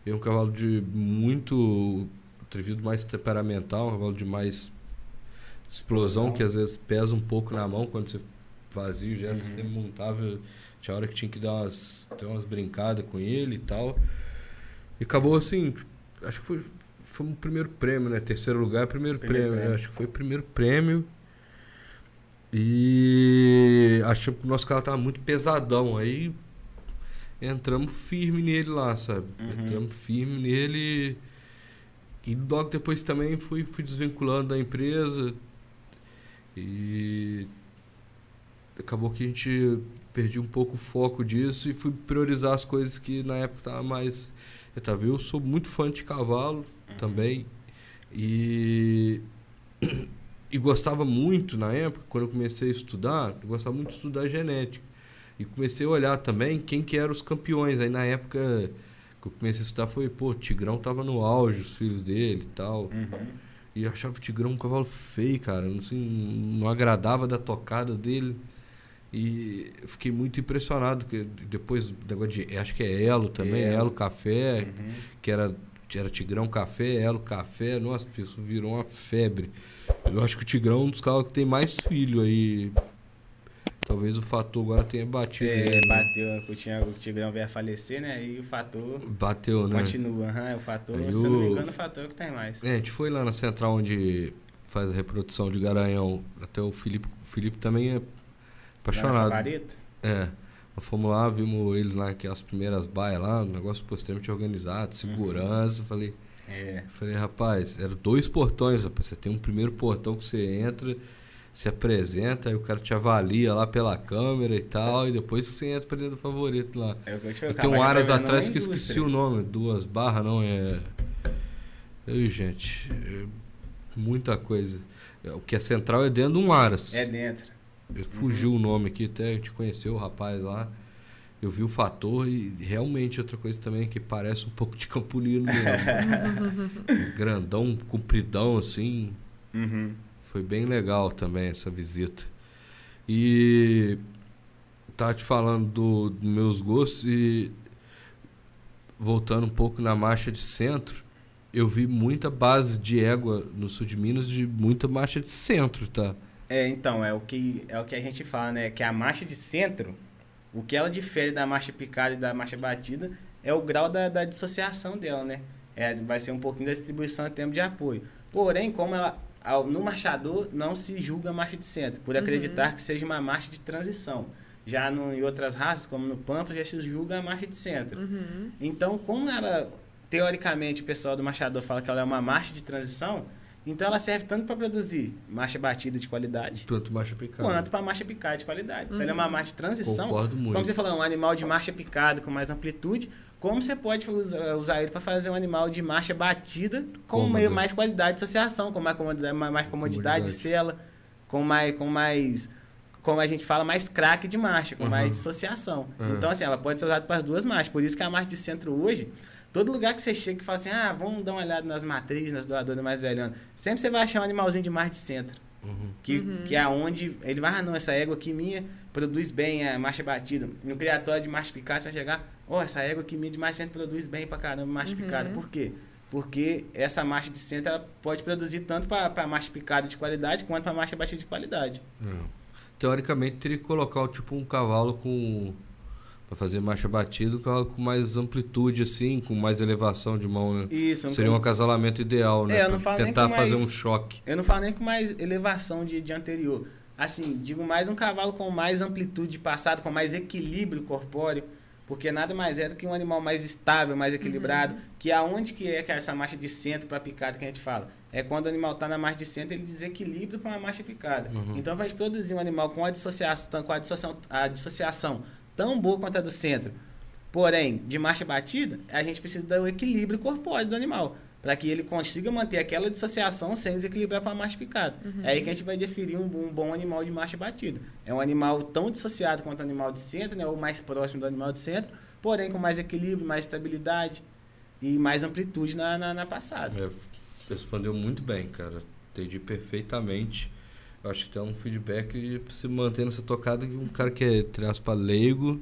é um cavalo de muito atrevido, mais temperamental, um cavalo de mais explosão, que às vezes pesa um pouco na mão, quando você fazia, já uhum. se montava, tinha hora que tinha que dar umas, ter umas brincadas com ele e tal, e acabou assim, acho que foi, foi o primeiro prêmio, né, terceiro lugar, primeiro, primeiro prêmio, prêmio, acho que foi o primeiro prêmio. E achei que o nosso carro tava muito pesadão. Aí entramos firme nele lá, sabe? Uhum. Entramos firme nele. E logo depois também fui, fui desvinculando da empresa. E acabou que a gente perdi um pouco o foco disso e fui priorizar as coisas que na época tava mais. Eu, tava, eu sou muito fã de cavalo uhum. também. E. E gostava muito, na época, quando eu comecei a estudar, eu gostava muito de estudar genética. E comecei a olhar também quem que eram os campeões. Aí, na época que eu comecei a estudar, foi, pô, o Tigrão tava no auge, os filhos dele e tal. Uhum. E eu achava o Tigrão um cavalo feio, cara. Não sei, não agradava da tocada dele. E eu fiquei muito impressionado. Porque depois, negócio de, acho que é Elo também, é. Elo Café, uhum. que era... Era Tigrão, Café, Elo, Café. Nossa, isso virou uma febre. Eu acho que o Tigrão é um dos carros que tem mais filho aí. Talvez o Fator agora tenha batido. É, ele, bateu. Né? O, Tiago, o Tigrão veio a falecer, né? E o Fator... Bateu, continua, né? Continua. Uhum, o Fator, aí se eu... não me engano, o Fator é que tem mais. É, a gente foi lá na central onde faz a reprodução de garanhão. Até o Felipe, o Felipe também é apaixonado. É. Nós fomos lá, vimos eles lá, que as primeiras baias lá, um negócio extremamente organizado, segurança. Uhum. Falei, é. falei, rapaz, eram dois portões, rapaz. Você tem um primeiro portão que você entra, se apresenta, aí o cara te avalia lá pela câmera e tal, e depois você entra pra dentro do favorito lá. É, eu eu tem um Aras atrás que eu esqueci o nome, duas barras, não, é... Ei, gente, é muita coisa. O que é central é dentro de um Aras. É dentro. Fugiu uhum. o nome aqui, até a gente conheceu o rapaz lá. Eu vi o Fator e realmente outra coisa também que parece um pouco de Campolino mesmo. Grandão, compridão assim. Uhum. Foi bem legal também essa visita. E tá te falando do, dos meus gostos e voltando um pouco na marcha de centro, eu vi muita base de égua no sul de Minas de muita marcha de centro, tá? É, então, é o, que, é o que a gente fala, né? Que a marcha de centro, o que ela difere da marcha picada e da marcha batida é o grau da, da dissociação dela, né? É, vai ser um pouquinho da distribuição em termos de apoio. Porém, como ela, ao, no marchador não se julga a marcha de centro, por acreditar uhum. que seja uma marcha de transição. Já no, em outras raças, como no Pampa, já se julga a marcha de centro. Uhum. Então, como ela, teoricamente, o pessoal do marchador fala que ela é uma marcha de transição... Então, ela serve tanto para produzir marcha batida de qualidade... Tanto marcha picada. Quanto para marcha picada de qualidade. Uhum. Se ela é uma marcha de transição... Concordo muito. Como você falou, um animal de marcha picada com mais amplitude... Como você pode usar, usar ele para fazer um animal de marcha batida... Com Comodidade. mais qualidade de associação... Com mais comodidade, mais comodidade de sela... Com mais, com mais... Como a gente fala, mais craque de marcha... Com uhum. mais dissociação... Uhum. Então, assim, ela pode ser usada para as duas marchas... Por isso que a marcha de centro hoje... Todo lugar que você chega e fala assim, ah, vamos dar uma olhada nas matrizes, nas doadoras mais velhando. Sempre você vai achar um animalzinho de marcha de centro. Uhum. Que, uhum. que é onde ele vai, ah, não, essa égua aqui minha produz bem a marcha batida. No criatório de marcha picada, você vai chegar, ó, oh, essa égua aqui minha de marcha de centro produz bem pra caramba marcha uhum. picada. Por quê? Porque essa marcha de centro ela pode produzir tanto pra, pra marcha picada de qualidade, quanto pra marcha batida de qualidade. Uhum. Teoricamente, teria que colocar tipo um cavalo com... Pra fazer marcha batida, com mais amplitude, assim, com mais elevação de mão, né? Isso. Seria um acasalamento ideal, né? É, eu não falo nem tentar fazer um choque. Eu não falo nem com mais elevação de, de anterior. Assim, digo mais um cavalo com mais amplitude de passado, com mais equilíbrio corpóreo, porque nada mais é do que um animal mais estável, mais equilibrado, uhum. que aonde que é que é essa marcha de centro para picada que a gente fala? É quando o animal está na marcha de centro, ele desequilibra para uma marcha picada. Uhum. Então, para a gente produzir um animal com a dissociação, com a dissociação, a dissociação tão boa quanto a do centro, porém, de marcha batida, a gente precisa do equilíbrio corpóreo do animal, para que ele consiga manter aquela dissociação sem desequilibrar para a marcha picada. Uhum. É aí que a gente vai definir um, um bom animal de marcha batida. É um animal tão dissociado quanto o animal de centro, né, ou mais próximo do animal de centro, porém com mais equilíbrio, mais estabilidade e mais amplitude na, na, na passada. É, respondeu muito bem, cara. Entendi perfeitamente. Acho que tem um feedback pra se manter nessa tocada que um cara que é, entre aspas, leigo.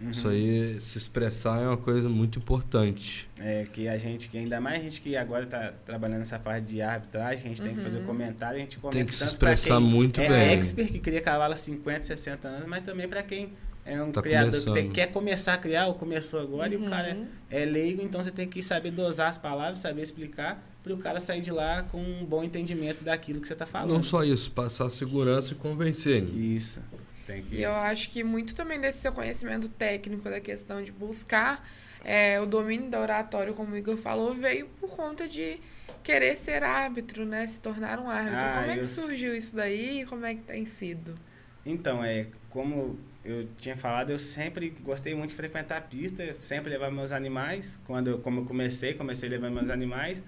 Uhum. Isso aí, se expressar é uma coisa muito importante. É, que a gente, que ainda mais a gente que agora tá trabalhando nessa parte de arbitragem, a gente uhum. tem que fazer o comentário, a gente comenta tem que se expressar muito é bem. É expert que cria cavalo há cinquenta, sessenta anos, mas também para quem é um tá criador começando. que tem, quer começar a criar, ou começou agora, uhum. e o cara é, é leigo, então você tem que saber dosar as palavras, saber explicar, para o cara sair de lá com um bom entendimento daquilo que você está falando. Não só isso, passar segurança e convencer. Isso. Tem que... E eu acho que muito também desse seu conhecimento técnico, da questão de buscar é, o domínio da oratória, como o Igor falou, veio por conta de querer ser árbitro, né? Se tornar um árbitro. Ah, como é eu... que surgiu isso daí e como é que tem sido? Então, é, como eu tinha falado, eu sempre gostei muito de frequentar a pista, eu sempre levava meus animais. Quando eu, como eu comecei, comecei a levar meus animais.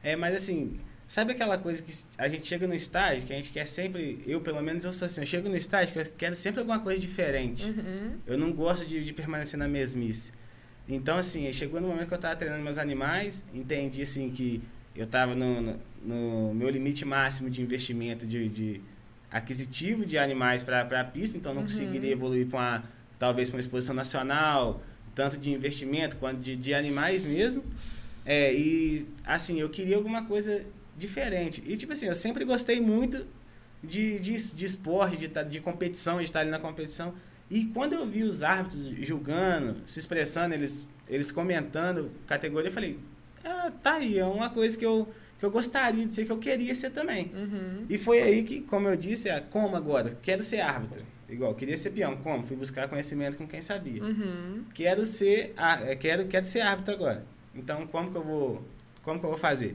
É, mas assim, sabe aquela coisa que a gente chega no estágio, que a gente quer sempre, eu pelo menos eu sou assim, eu chego no estágio que eu quero sempre alguma coisa diferente. Uhum. Eu não gosto de, de permanecer na mesmice. Então assim, chegou no momento que eu estava treinando meus animais, entendi assim que eu estava no, no, no meu limite máximo de investimento, de, de aquisitivo de animais para a pista, então não uhum. conseguiria evoluir para uma, talvez para uma exposição nacional, tanto de investimento quanto de, de animais mesmo. É, e assim, eu queria alguma coisa diferente. E tipo assim, eu sempre gostei muito de, de, de esporte, de, de competição, de estar ali na competição. E quando eu vi os árbitros julgando, se expressando, eles, eles comentando categoria, eu falei, ah, tá aí, é uma coisa que eu, que eu gostaria de ser, que eu queria ser também. Uhum. E foi aí que, como eu disse, ah, como agora? Quero ser árbitro. Igual, queria ser peão, como? Fui buscar conhecimento com quem sabia. Uhum. Quero ser, ah, quero, quero ser árbitro agora. Então, como que eu vou, como que eu vou fazer?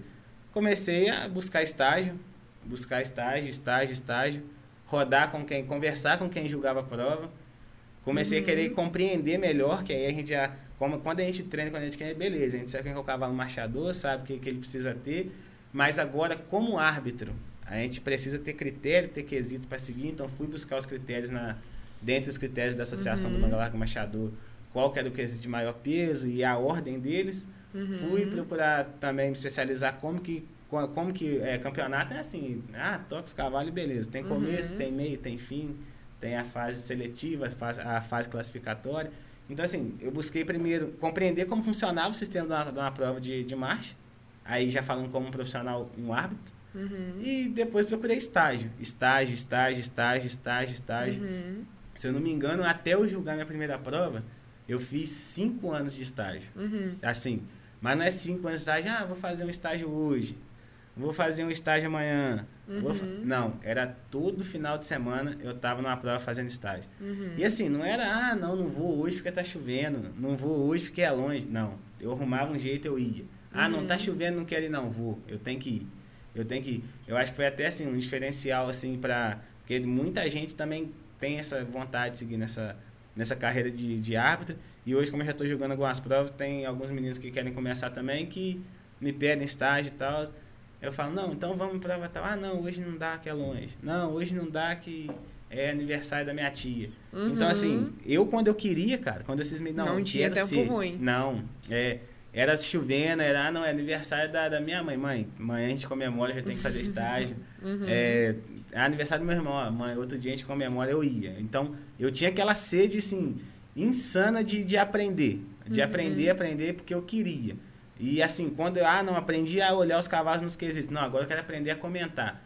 Comecei a buscar estágio, buscar estágio, estágio, estágio, rodar com quem, conversar com quem julgava a prova. Comecei uhum. a querer compreender melhor, que aí a gente já... Como, quando a gente treina, quando a gente quer, beleza, a gente sabe quem é o cavalo marchador, sabe o que, que ele precisa ter, mas agora, como árbitro, a gente precisa ter critério, ter quesito para seguir, então fui buscar os critérios na, dentro dos critérios da Associação uhum. do Mangalarga Marchador, qual que era o quesito de maior peso e a ordem deles. Uhum. Fui procurar também me especializar como que, como que é, campeonato é assim, ah, toca os cavalos e beleza, tem começo, uhum. tem meio, tem fim... Tem a fase seletiva, a fase, a fase classificatória. Então, assim, eu busquei primeiro compreender como funcionava o sistema de uma, de uma prova de, de marcha. Aí já falando como um profissional, um árbitro. Uhum. E depois procurei estágio. Estágio, estágio, estágio, estágio, estágio. Uhum. Se eu não me engano, até eu julgar minha primeira prova, eu fiz cinco anos de estágio. Uhum. Assim, mas não é cinco anos de estágio, ah, vou fazer um estágio hoje. Vou fazer um estágio amanhã. Uhum. Fa... Não, era todo final de semana eu estava numa prova fazendo estágio. Uhum. E assim, não era, ah, não, não vou hoje porque tá chovendo, não vou hoje porque é longe. Não, eu arrumava um jeito, eu ia. Uhum. Ah, não, tá chovendo, não quero ir, não, vou, eu tenho que ir. Eu tenho que ir. Eu acho que foi até assim, um diferencial, assim, para... Porque muita gente também tem essa vontade de seguir nessa, nessa carreira de, de árbitro. E hoje, como eu já estou jogando algumas provas, tem alguns meninos que querem começar também que me pedem estágio e tal... Eu falo, não, então vamos para prova tal. Ah, não, hoje não dá que é longe. Não, hoje não dá que é aniversário da minha tia. Uhum. Então, assim, eu quando eu queria, cara, quando esses me... Não, não tinha tempo ser, ruim. Não, é, era chovendo, era, ah, não, é aniversário da, da minha mãe. Mãe, amanhã a gente comemora, já tem que fazer estágio. Uhum. É, é aniversário do meu irmão, ó, mãe, outro dia a gente comemora, eu ia. Então, eu tinha aquela sede, assim, insana de, de aprender. De uhum. aprender, aprender, porque eu queria. E assim, quando eu, ah, não, aprendi a olhar os cavalos nos quesitos. Não, agora eu quero aprender a comentar.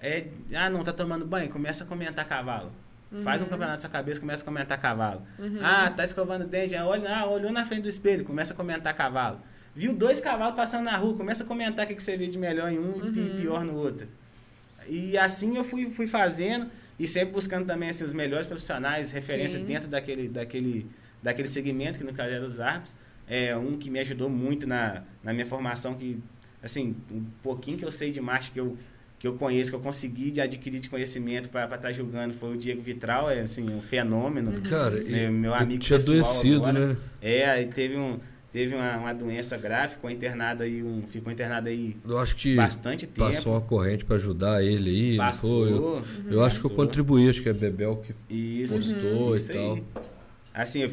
É, ah, não, tá tomando banho? Começa a comentar cavalo. Uhum. Faz um campeonato na sua cabeça, começa a comentar cavalo. Uhum. Ah, tá escovando o dente, olha, ah, olhou na frente do espelho, começa a comentar cavalo. Viu dois cavalos passando na rua, começa a comentar o que, que você vê de melhor em um uhum. e pior no outro. E assim eu fui, fui fazendo e sempre buscando também assim, os melhores profissionais, referência Sim. dentro daquele, daquele, daquele segmento, que no caso era os árbitros. É um que me ajudou muito na, na minha formação, que, assim, um pouquinho que eu sei de marcha, que eu, que eu conheço, que eu consegui de adquirir de conhecimento para estar tá julgando, foi o Diego Vitral, é, assim, um fenômeno. Cara, meu, meu amigo tinha adoecido, agora, né? É, aí teve, um, teve uma, uma doença grave, ficou internado aí, um, ficou internado aí eu acho que bastante tempo. Passou uma corrente para ajudar ele aí. Passou. Foi? Eu, uhum, eu passou. Acho que eu contribuí, acho que é Bebel que isso, postou uhum, isso e tal. Aí. Assim, eu,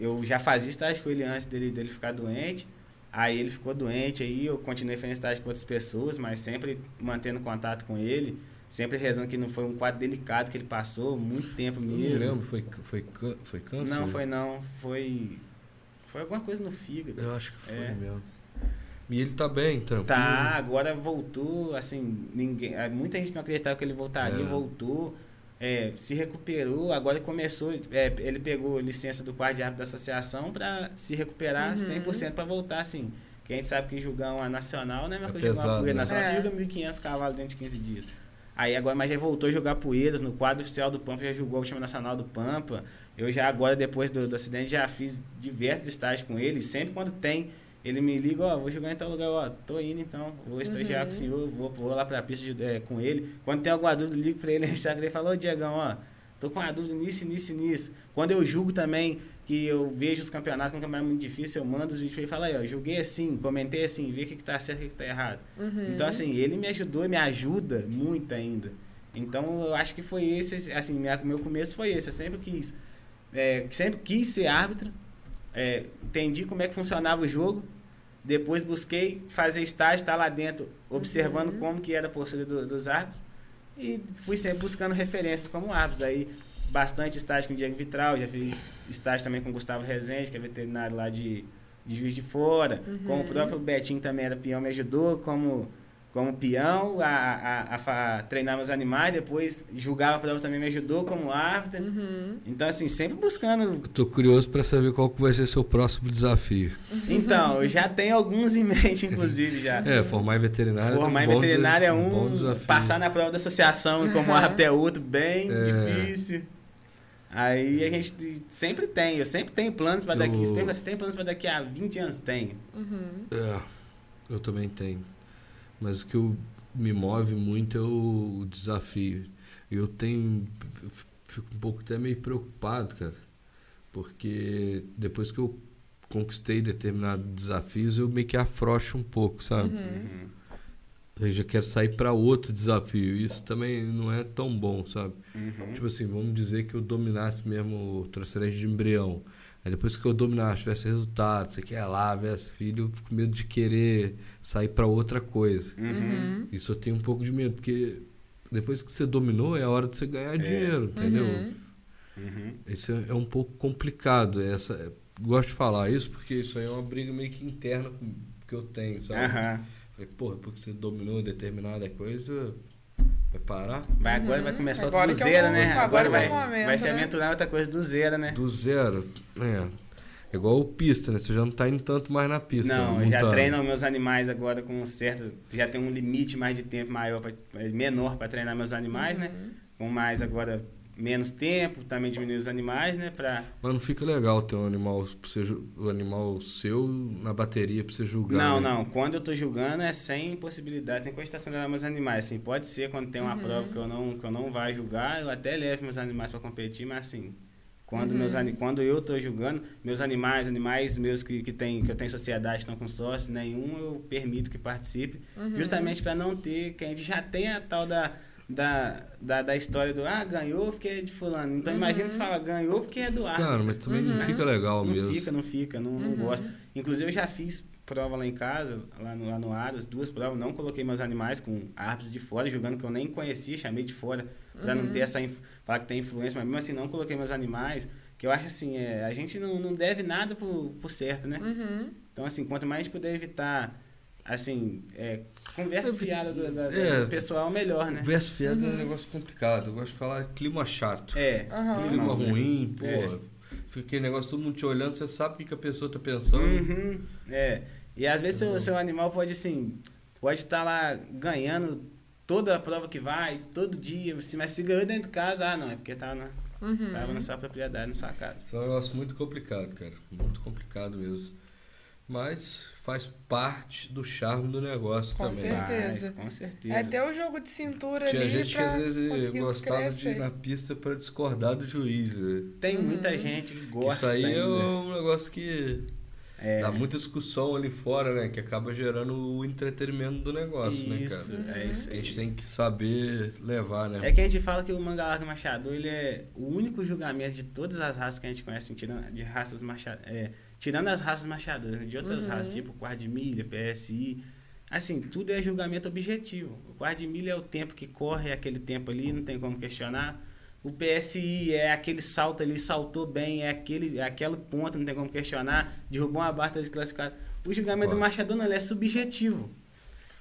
eu já fazia estágio com ele antes dele, dele ficar doente. Aí ele ficou doente, aí eu continuei fazendo estágio com outras pessoas, mas sempre mantendo contato com ele. Sempre rezando que não foi um quadro delicado que ele passou, muito tempo mesmo. Eu lembro, foi, foi, foi câncer? Não, foi não. Foi, foi alguma coisa no fígado. Eu acho que foi é. mesmo. E ele tá bem, tranquilo? Tá, agora voltou, assim, ninguém, muita gente não acreditava que ele voltaria, é. voltou. É, se recuperou, agora começou, é, ele pegou licença do quarto de árbitro da associação para se recuperar uhum. cem por cento para voltar, assim. Que a gente sabe que julgar uma nacional não é uma é coisa pesado, de julgar uma poeira. Né? Nacional é. Você julga mil e quinhentos cavalos dentro de quinze dias. Aí agora, mas já voltou a jogar poeiras no quadro oficial do Pampa, já julgou o time nacional do Pampa. Eu já agora, depois do, do acidente, já fiz diversos estágios com ele, sempre quando tem... Ele me liga, ó, vou jogar em tal lugar, ó, tô indo então, vou estagiar uhum. com o senhor, vou, vou lá pra pista de, é, com ele. Quando tem alguma dúvida, ligo pra ele, ele fala, ô Diegão, ó, tô com uma dúvida nisso, nisso, nisso. Quando eu julgo também, que eu vejo os campeonatos, um campeonato muito difícil, eu mando os vídeos pra ele e falo, aí, ó, julguei assim, comentei assim, vi o que que tá certo, o que que tá errado. Uhum. Então, assim, ele me ajudou e me ajuda muito ainda. Então, eu acho que foi esse, assim, minha, meu começo foi esse, eu sempre quis, é, sempre quis ser árbitro. É, entendi como é que funcionava o jogo, depois busquei fazer estágio, estar lá dentro, observando uhum. como que era a postura do, dos árbitros, e fui sempre buscando referências como árbitros. Aí, bastante estágio com o Diego Vitral, já fiz estágio também com o Gustavo Rezende, que é veterinário lá de, de Juiz de Fora, uhum. como o próprio Betinho também era peão, me ajudou como, como peão a, a, a, a treinar meus animais, depois julgava a prova também, me ajudou como árbitro. Uhum. Então, assim, sempre buscando. Estou curioso para saber qual que vai ser o seu próximo desafio. Então, eu já tenho alguns em mente, inclusive, já. É, formar em veterinário. Formar em veterinário é um, um passar na prova da associação uhum. como árbitro é outro, bem é. difícil. Aí a gente sempre tem, eu sempre tenho planos para daqui, eu... você tem planos para daqui a vinte anos? Tenho. Uhum. É, eu também tenho. Mas o que eu, me move muito é o, o desafio. Eu tenho, eu fico um pouco até meio preocupado, cara, porque depois que eu conquistei determinados desafios, eu meio que afrouxo um pouco, sabe? Uhum. Eu já quero sair para outro desafio. Isso também não é tão bom, sabe? Uhum. Tipo assim, vamos dizer que eu dominasse mesmo o transferência de embrião. Aí depois que eu dominasse, tivesse resultado, você quer lá, tivesse filho, eu fico com medo de querer sair para outra coisa. Uhum. Isso eu tenho um pouco de medo, porque depois que você dominou, é a hora de você ganhar é. dinheiro, entendeu? Uhum. Isso é um pouco complicado. Essa, gosto de falar isso, porque isso aí é uma briga meio que interna que eu tenho, sabe? Uhum. Porra, porque você dominou determinada coisa, vai parar? Vai agora, uhum. vai começar agora do zero, é um, né? Agora, agora vai, momento, vai se aventurar em outra coisa do zero, né? Do zero, é. É igual o pista, né? Você já não tá indo tanto mais na pista. Não, eu já treino meus animais agora com um certo... Já tem um limite mais de tempo maior, pra, menor para treinar meus animais, uhum. né? Com mais agora... menos tempo, também diminuir os animais, né? Pra... Mas não fica legal ter um animal, você, o animal seu na bateria pra você julgar. Não, né? não. Quando eu tô julgando é sem possibilidade, sem cogitação de levar meus animais. Assim, pode ser quando tem uma uhum. prova que eu não, que eu não vá julgar, eu até levo meus animais pra competir, mas assim, quando, uhum. meus, quando eu tô julgando, meus animais, animais meus que, que, tem, que eu tenho sociedade, estão com sócio, nenhum eu permito que participe, uhum. justamente pra não ter, que a gente já tem a tal da... Da, da, da história do ah, ganhou porque é de fulano. Então uhum. imagina se fala ganhou porque é do árbitro. Claro, mas também uhum. não fica legal não mesmo. Fica, não fica, não, uhum. não gosta. Inclusive eu já fiz prova lá em casa, lá no, lá no Aros, duas provas, não coloquei meus animais com árbitros de fora, julgando que eu nem conhecia, chamei de fora, pra uhum. não ter essa, falar que tem influência, mas mesmo assim não coloquei meus animais, que eu acho assim, é, a gente não, não deve nada por, por certo, né? Uhum. Então assim, quanto mais a gente puder evitar, assim, é... Conversa fiada do, do, é, do pessoal, melhor, né? Conversa fiada uhum. é um negócio complicado. Eu gosto de falar clima chato. É. Uhum. Clima ruim, pô. É. Fica aquele negócio, todo mundo te olhando, você sabe o que, que a pessoa tá pensando. Uhum. É. E às vezes uhum. seu, seu animal pode, assim, pode estar tá lá ganhando toda a prova que vai, todo dia, mas se ganhou dentro de casa, ah, não, é porque tava na, uhum. tava na sua propriedade, na sua casa. Isso é um negócio muito complicado, cara. Muito complicado mesmo. Mas faz parte do charme do negócio com também. Certeza. Mas, com certeza. É até o jogo de cintura tinha ali. Tinha gente que às vezes gostava de ir na pista para discordar do juiz. Tem hum. muita gente que gosta. Isso aí ainda. É um negócio que é. dá muita discussão ali fora, né? Que acaba gerando o entretenimento do negócio, isso, né, cara? É isso. A gente tem que saber levar, né? É que a gente fala que o Mangalarga Marchador, ele é o único julgamento de todas as raças que a gente conhece, de raças marchadoras. É, tirando as raças marchadoras, de outras uhum. raças, tipo quarto de milha, P S I. Assim, tudo é julgamento objetivo. O quarto de milha é o tempo que corre, é aquele tempo ali, não tem como questionar. O P S I é aquele salto ali, saltou bem, é aquele, é aquele ponto, não tem como questionar. Derrubou uma barra, tá desclassificado. O julgamento Uau. do marchador não, ele é subjetivo.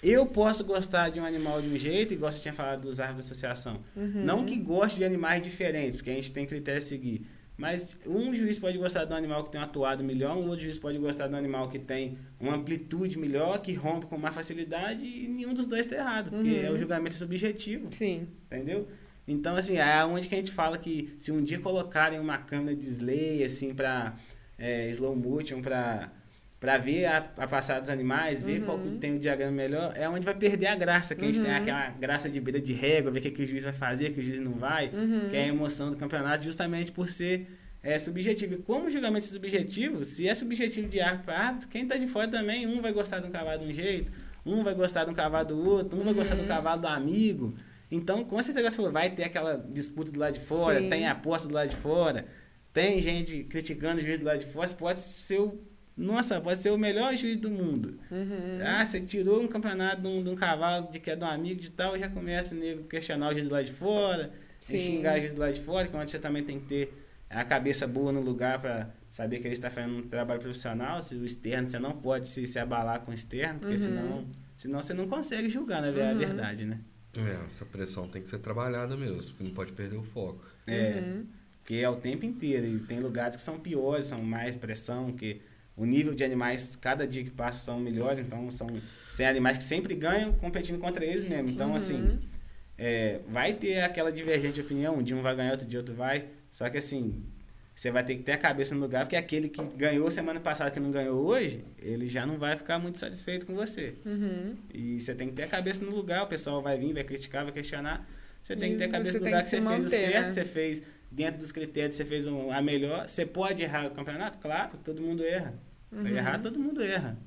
Eu posso gostar de um animal de um jeito, igual você tinha falado dos árbitros da associação. Uhum. Não que goste de animais diferentes, porque a gente tem critério a seguir. Mas um juiz pode gostar de um animal que tem um atuado melhor, um outro juiz pode gostar de um animal que tem uma amplitude melhor, que rompe com mais facilidade, e nenhum dos dois está errado, porque uhum. é o julgamento subjetivo. Sim. Entendeu? Então, assim, é onde que a gente fala que se um dia colocarem uma câmera de slay, assim, para é, slow motion, para... para ver a, a passada dos animais, ver uhum. qual que tem o diagrama melhor, é onde vai perder a graça, que uhum. a gente tem aquela graça de beira de régua, ver o que, que o juiz vai fazer, o que o juiz não vai, uhum. que é a emoção do campeonato, justamente por ser é, subjetivo. E como o julgamento é subjetivo, se é subjetivo de árbitro para árbitro, quem está de fora também, um vai gostar de um cavalo de um jeito, um vai gostar de um cavalo do outro, um uhum. vai gostar do cavalo do amigo. Então, com certeza, vai ter aquela disputa do lado de fora, Sim. tem aposta do lado de fora, tem gente criticando o juiz do lado de fora, pode ser o Nossa, pode ser o melhor juiz do mundo. Uhum. Ah, você tirou um campeonato de um, de um cavalo, de que é de um amigo de tal, e já começa a questionar o juiz do lado de fora, xingar o juiz do lado de fora, que onde você também tem que ter a cabeça boa no lugar para saber que ele está fazendo um trabalho profissional. Se o externo, você não pode se, se abalar com o externo, porque uhum. senão, senão você não consegue julgar, né, uhum. a verdade, né? É, essa pressão tem que ser trabalhada mesmo, porque não pode perder o foco. É, uhum. porque é o tempo inteiro, e tem lugares que são piores, são mais pressão, que o nível de animais, cada dia que passa, são melhores, então são animais que sempre ganham competindo contra eles mesmo. Então, uhum. assim, é, vai ter aquela divergente de opinião, um dia um vai ganhar, outro dia outro vai, só que assim, você vai ter que ter a cabeça no lugar, porque aquele que ganhou semana passada, que não ganhou hoje, ele já não vai ficar muito satisfeito com você. Uhum. E você tem que ter a cabeça no lugar, o pessoal vai vir, vai criticar, vai questionar, você tem que ter a cabeça no lugar, que você fez o certo, você fez dentro dos critérios, você fez um, a melhor. Você pode errar o campeonato? Claro, todo mundo erra. Uhum. Errar, todo mundo erra.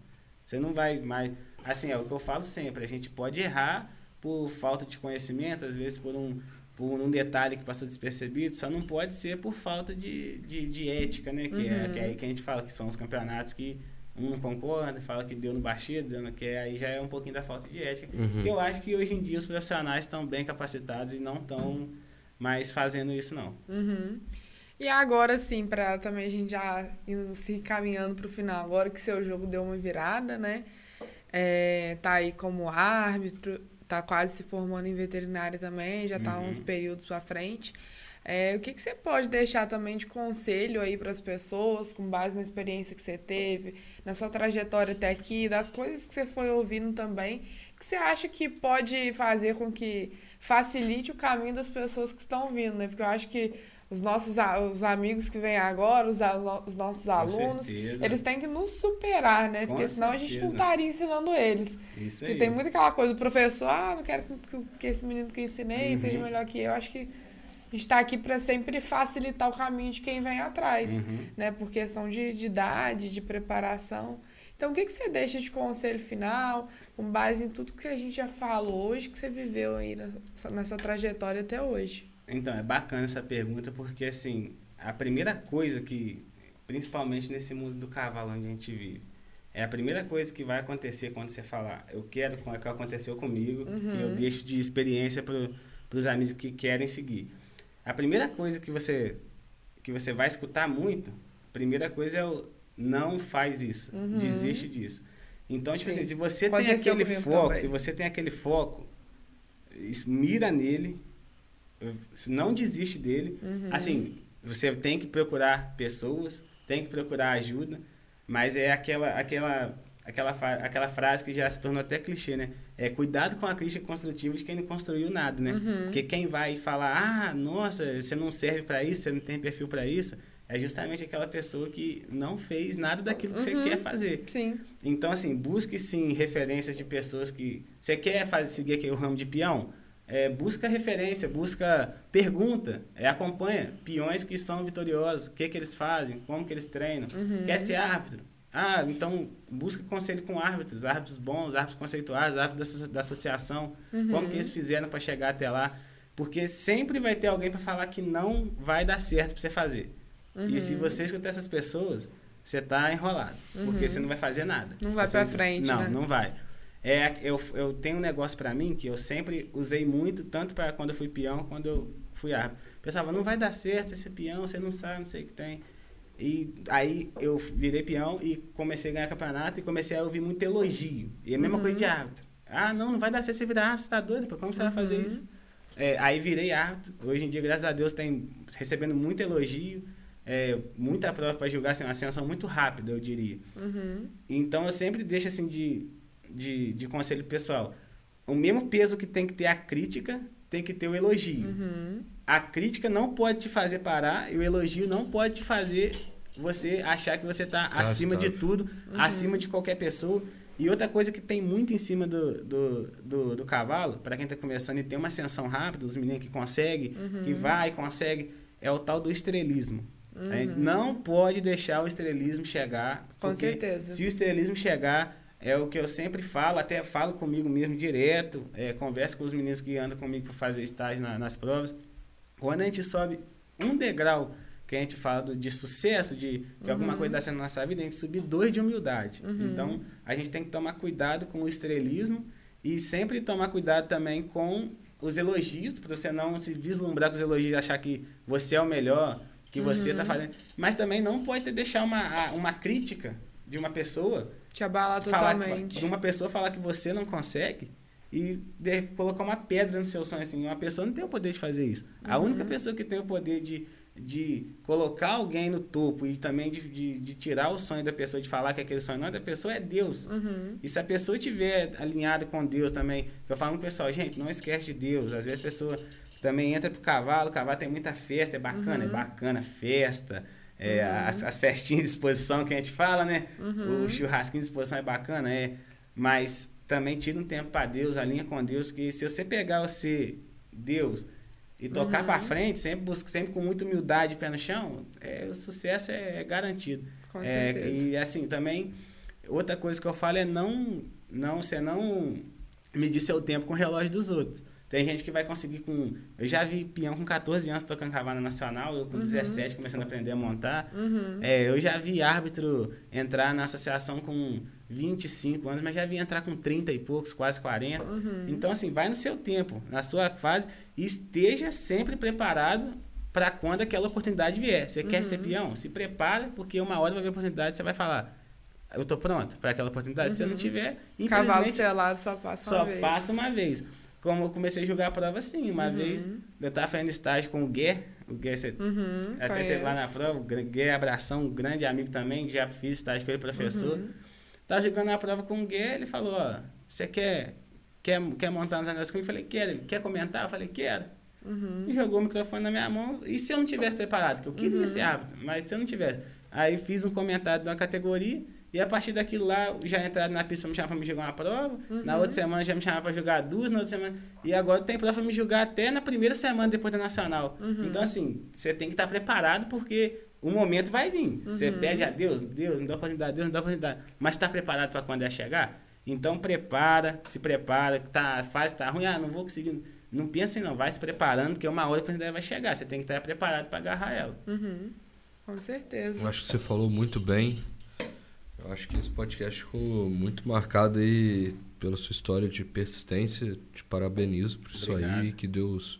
Você não vai mais... Assim, é o que eu falo sempre, a gente pode errar por falta de conhecimento, às vezes por um... um detalhe que passou despercebido, só não pode ser por falta de, de, de ética, né? Que, uhum. é, que é aí que a gente fala que são os campeonatos que um não concorda, fala que deu no baixeiro, deu no que, aí já é um pouquinho da falta de ética. Uhum. Que eu acho que hoje em dia os profissionais estão bem capacitados e não estão mais fazendo isso, não. Uhum. E agora, sim, para também a gente já indo, se encaminhando para o final, agora que seu jogo deu uma virada, né? É, tá aí como árbitro, tá quase se formando em veterinária também, já tá uhum. uns períodos pra frente. É, o que, que você pode deixar também de conselho aí pras pessoas, com base na experiência que você teve, na sua trajetória até aqui, das coisas que você foi ouvindo também, que você acha que pode fazer com que facilite o caminho das pessoas que estão vindo, né? Porque eu acho que os nossos os amigos que vêm agora, os, al- os nossos com alunos, certeza. Eles têm que nos superar, né? Com Porque senão certeza. A gente não estaria ensinando eles. Isso aí. Porque tem muito aquela coisa do professor, ah, não quero que, que esse menino que eu ensinei uhum. seja melhor que eu. Eu acho que a gente está aqui para sempre facilitar o caminho de quem vem atrás, uhum. né? Por questão de, de idade, de preparação. Então, o que, que você deixa de conselho final, com base em tudo que a gente já falou hoje, que você viveu aí na, na sua trajetória até hoje? Então, é bacana essa pergunta, porque, assim, a primeira coisa que, principalmente nesse mundo do cavalo onde a gente vive, é a primeira coisa que vai acontecer quando você falar, eu quero, como é que aconteceu comigo, uhum. que eu deixo de experiência para os amigos que querem seguir. A primeira coisa que você, que você vai escutar muito, a primeira coisa é o não faz isso, uhum. desiste disso. Então, tipo Sim. assim, se você Pode tem aquele foco, também. se você tem aquele foco, mira nele, não desiste dele, uhum. assim, você tem que procurar pessoas, tem que procurar ajuda, mas é aquela, aquela, aquela, aquela frase que já se tornou até clichê, né? É cuidado com a crítica construtiva de quem não construiu nada, né? Uhum. Porque quem vai falar, ah, nossa, você não serve para isso, você não tem perfil para isso, é justamente aquela pessoa que não fez nada daquilo que uhum. você quer fazer. Sim. Então, assim, busque, sim, referências de pessoas que... Você quer fazer, seguir aqui o ramo de peão? É, busca referência, busca pergunta, é, acompanha peões que são vitoriosos, o que, que eles fazem, como que eles treinam, uhum. quer ser árbitro. Ah, então busca conselho com árbitros, árbitros bons, árbitros conceituados, árbitros da, da associação, uhum. como que eles fizeram para chegar até lá, porque sempre vai ter alguém para falar que não vai dar certo para você fazer. Uhum. E se você escutar essas pessoas, você está enrolado, uhum. porque você não vai fazer nada. Não você vai para frente, Não, né? não vai. É, eu, eu tenho um negócio pra mim que eu sempre usei muito, tanto para quando eu fui peão, quando eu fui árbitro. Pensava, não vai dar certo esse peão, você não sabe, não sei o que tem. E aí eu virei peão e comecei a ganhar campeonato e comecei a ouvir muito elogio. E a mesma uhum. coisa de árbitro. Ah, não, não vai dar certo você virar árbitro, você tá doido, pô, como você uhum. vai fazer isso? É, aí virei árbitro. Hoje em dia, graças a Deus, tem recebendo muito elogio. É, muita prova para julgar, assim, uma ascensão muito rápida, eu diria. Uhum. Então eu sempre deixo assim de... De, de conselho pessoal, o mesmo peso que tem que ter a crítica, tem que ter o elogio. Uhum. A crítica não pode te fazer parar e o elogio não pode te fazer você achar que você está acima tá. de tudo, uhum. acima de qualquer pessoa. E outra coisa que tem muito em cima do, do, do, do cavalo, para quem está começando e tem uma ascensão rápida, os meninos que conseguem, uhum. que vai, consegue, é o tal do estrelismo. Uhum. É, não pode deixar o estrelismo chegar. Com certeza. Se o estrelismo chegar... É o que eu sempre falo, até falo comigo mesmo direto, é, converso com os meninos que andam comigo para fazer estágio na, nas provas. Quando a gente sobe um degrau, que a gente fala do, de sucesso, de que uhum. alguma coisa está sendo na nossa vida, a gente subir dois de humildade. Uhum. Então, a gente tem que tomar cuidado com o estrelismo e sempre tomar cuidado também com os elogios, para você não se vislumbrar com os elogios e achar que você é o melhor, que você uhum. tá fazendo. Mas também não pode deixar uma, uma crítica de uma pessoa... Te abalar totalmente. Que, de uma pessoa falar que você não consegue e de, colocar uma pedra no seu sonho. Assim, uma pessoa não tem o poder de fazer isso. Uhum. A única pessoa que tem o poder de, de colocar alguém no topo e também de, de, de tirar o sonho da pessoa, de falar que aquele sonho não é da pessoa, é Deus. Uhum. E se a pessoa estiver alinhada com Deus também... Eu falo pro pessoal, gente, não esquece de Deus. Às vezes a pessoa... Também entra pro cavalo, o cavalo tem muita festa, é bacana, uhum. é bacana, festa, é, uhum. as, as festinhas de exposição que a gente fala, né? Uhum. O churrasquinho de exposição é bacana, é, mas também tira um tempo para Deus, alinha com Deus, que se você pegar você, Deus, e tocar uhum. para frente, sempre, busca, sempre com muita humildade, pé no chão, é, o sucesso é, é garantido. Com é, certeza. E assim, também, outra coisa que eu falo é não, não, você não medir seu tempo com o relógio dos outros. Tem gente que vai conseguir com... Eu já vi peão com quatorze anos tocando cavalo nacional, eu com uhum. dezessete começando a aprender a montar. Uhum. É, eu já vi árbitro entrar na associação com vinte e cinco anos, mas já vi entrar com trinta e poucos, quase quarenta. Uhum. Então, assim, vai no seu tempo, na sua fase, e esteja sempre preparado para quando aquela oportunidade vier. Você uhum. quer ser peão? Se prepara, porque uma hora vai vir a oportunidade, você vai falar... Eu tô pronto para aquela oportunidade. Uhum. Se eu não tiver, infelizmente... Cavalo selado só passa uma vez. Só passa uma vez. Como eu comecei a jogar a prova, assim, uma uhum. vez eu estava fazendo estágio com o Gué, o Gué, você uhum, até conheço. Teve lá na prova, o Gué Abração, um grande amigo também, já fiz estágio com ele, professor. Uhum. Tava jogando a prova com o Gué, ele falou, ó, você quer, quer, quer montar nos negócios comigo? Eu falei, quero. Ele, quer comentar? Eu falei, quero. Uhum. E jogou o microfone na minha mão, e se eu não tivesse preparado? Que eu queria uhum. ser árbitro, mas se eu não tivesse. Aí fiz um comentário de uma categoria, e a partir daquilo lá, já entraram na pista para me chamar para me jogar uma prova. Uhum. Na outra semana já me chamaram para jogar duas, na outra semana... E agora tem prova para me jogar até na primeira semana depois da Nacional. Uhum. Então, assim, você tem que estar preparado porque o momento vai vir. Você uhum. pede a Deus, Deus, me dá oportunidade, Deus, me dá oportunidade. Mas está preparado para quando ela chegar? Então, prepara, se prepara. Tá, a fase está ruim, ah, não vou conseguir... Não pensa em não, vai se preparando porque uma hora a oportunidade vai chegar. Você tem que estar preparado para agarrar ela. Uhum. Com certeza. Eu acho que você falou muito bem. Eu acho que esse podcast ficou muito marcado aí pela sua história de persistência. Te parabenizo por isso aí. Que Deus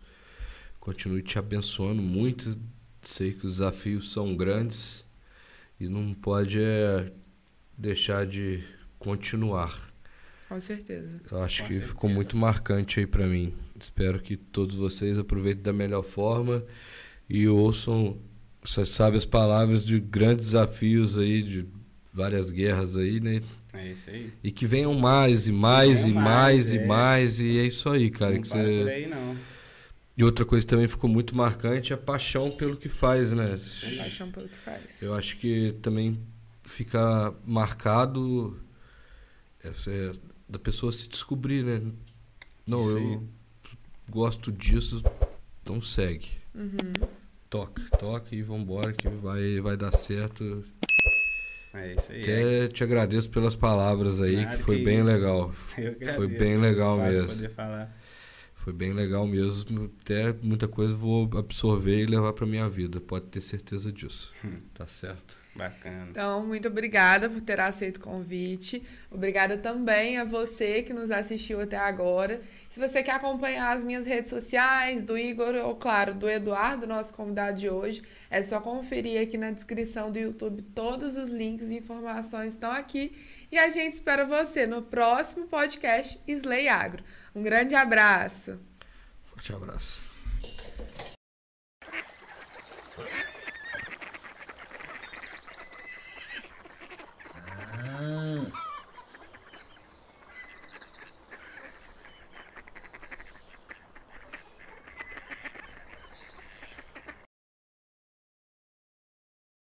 continue te abençoando muito. Sei que os desafios são grandes e não pode é, deixar de continuar. Com certeza. Eu acho Com que certeza. Ficou muito marcante aí para mim. Espero que todos vocês aproveitem da melhor forma e ouçam, você sabe, as palavras de grandes desafios aí, de várias guerras aí, né? É isso aí. E que venham mais e mais e mais, mais é. e mais. E é isso aí, cara. Não que para você... por aí, não. E outra coisa também ficou muito marcante é a paixão pelo que faz, né? A paixão pelo que faz. Eu acho que também fica marcado é, da pessoa se descobrir, né? Não, isso eu aí. Gosto disso, então segue. Uhum. Toca, toca e vambora que vai, vai dar certo. É isso aí. Até te agradeço pelas palavras aí, claro que foi que bem isso. legal. Eu agradeço, foi bem legal mesmo. Poder falar. Foi bem legal mesmo. Até muita coisa vou absorver e levar para minha vida. Pode ter certeza disso. Hum. Tá certo. Bacana. Então, muito obrigada por ter aceito o convite. Obrigada também a você que nos assistiu até agora. Se você quer acompanhar as minhas redes sociais, do Igor ou, claro, do Eduardo, nosso convidado de hoje, é só conferir aqui na descrição do YouTube. Todos os links e informações estão aqui. E a gente espera você no próximo podcast Slay Agro. Um grande abraço. Forte abraço.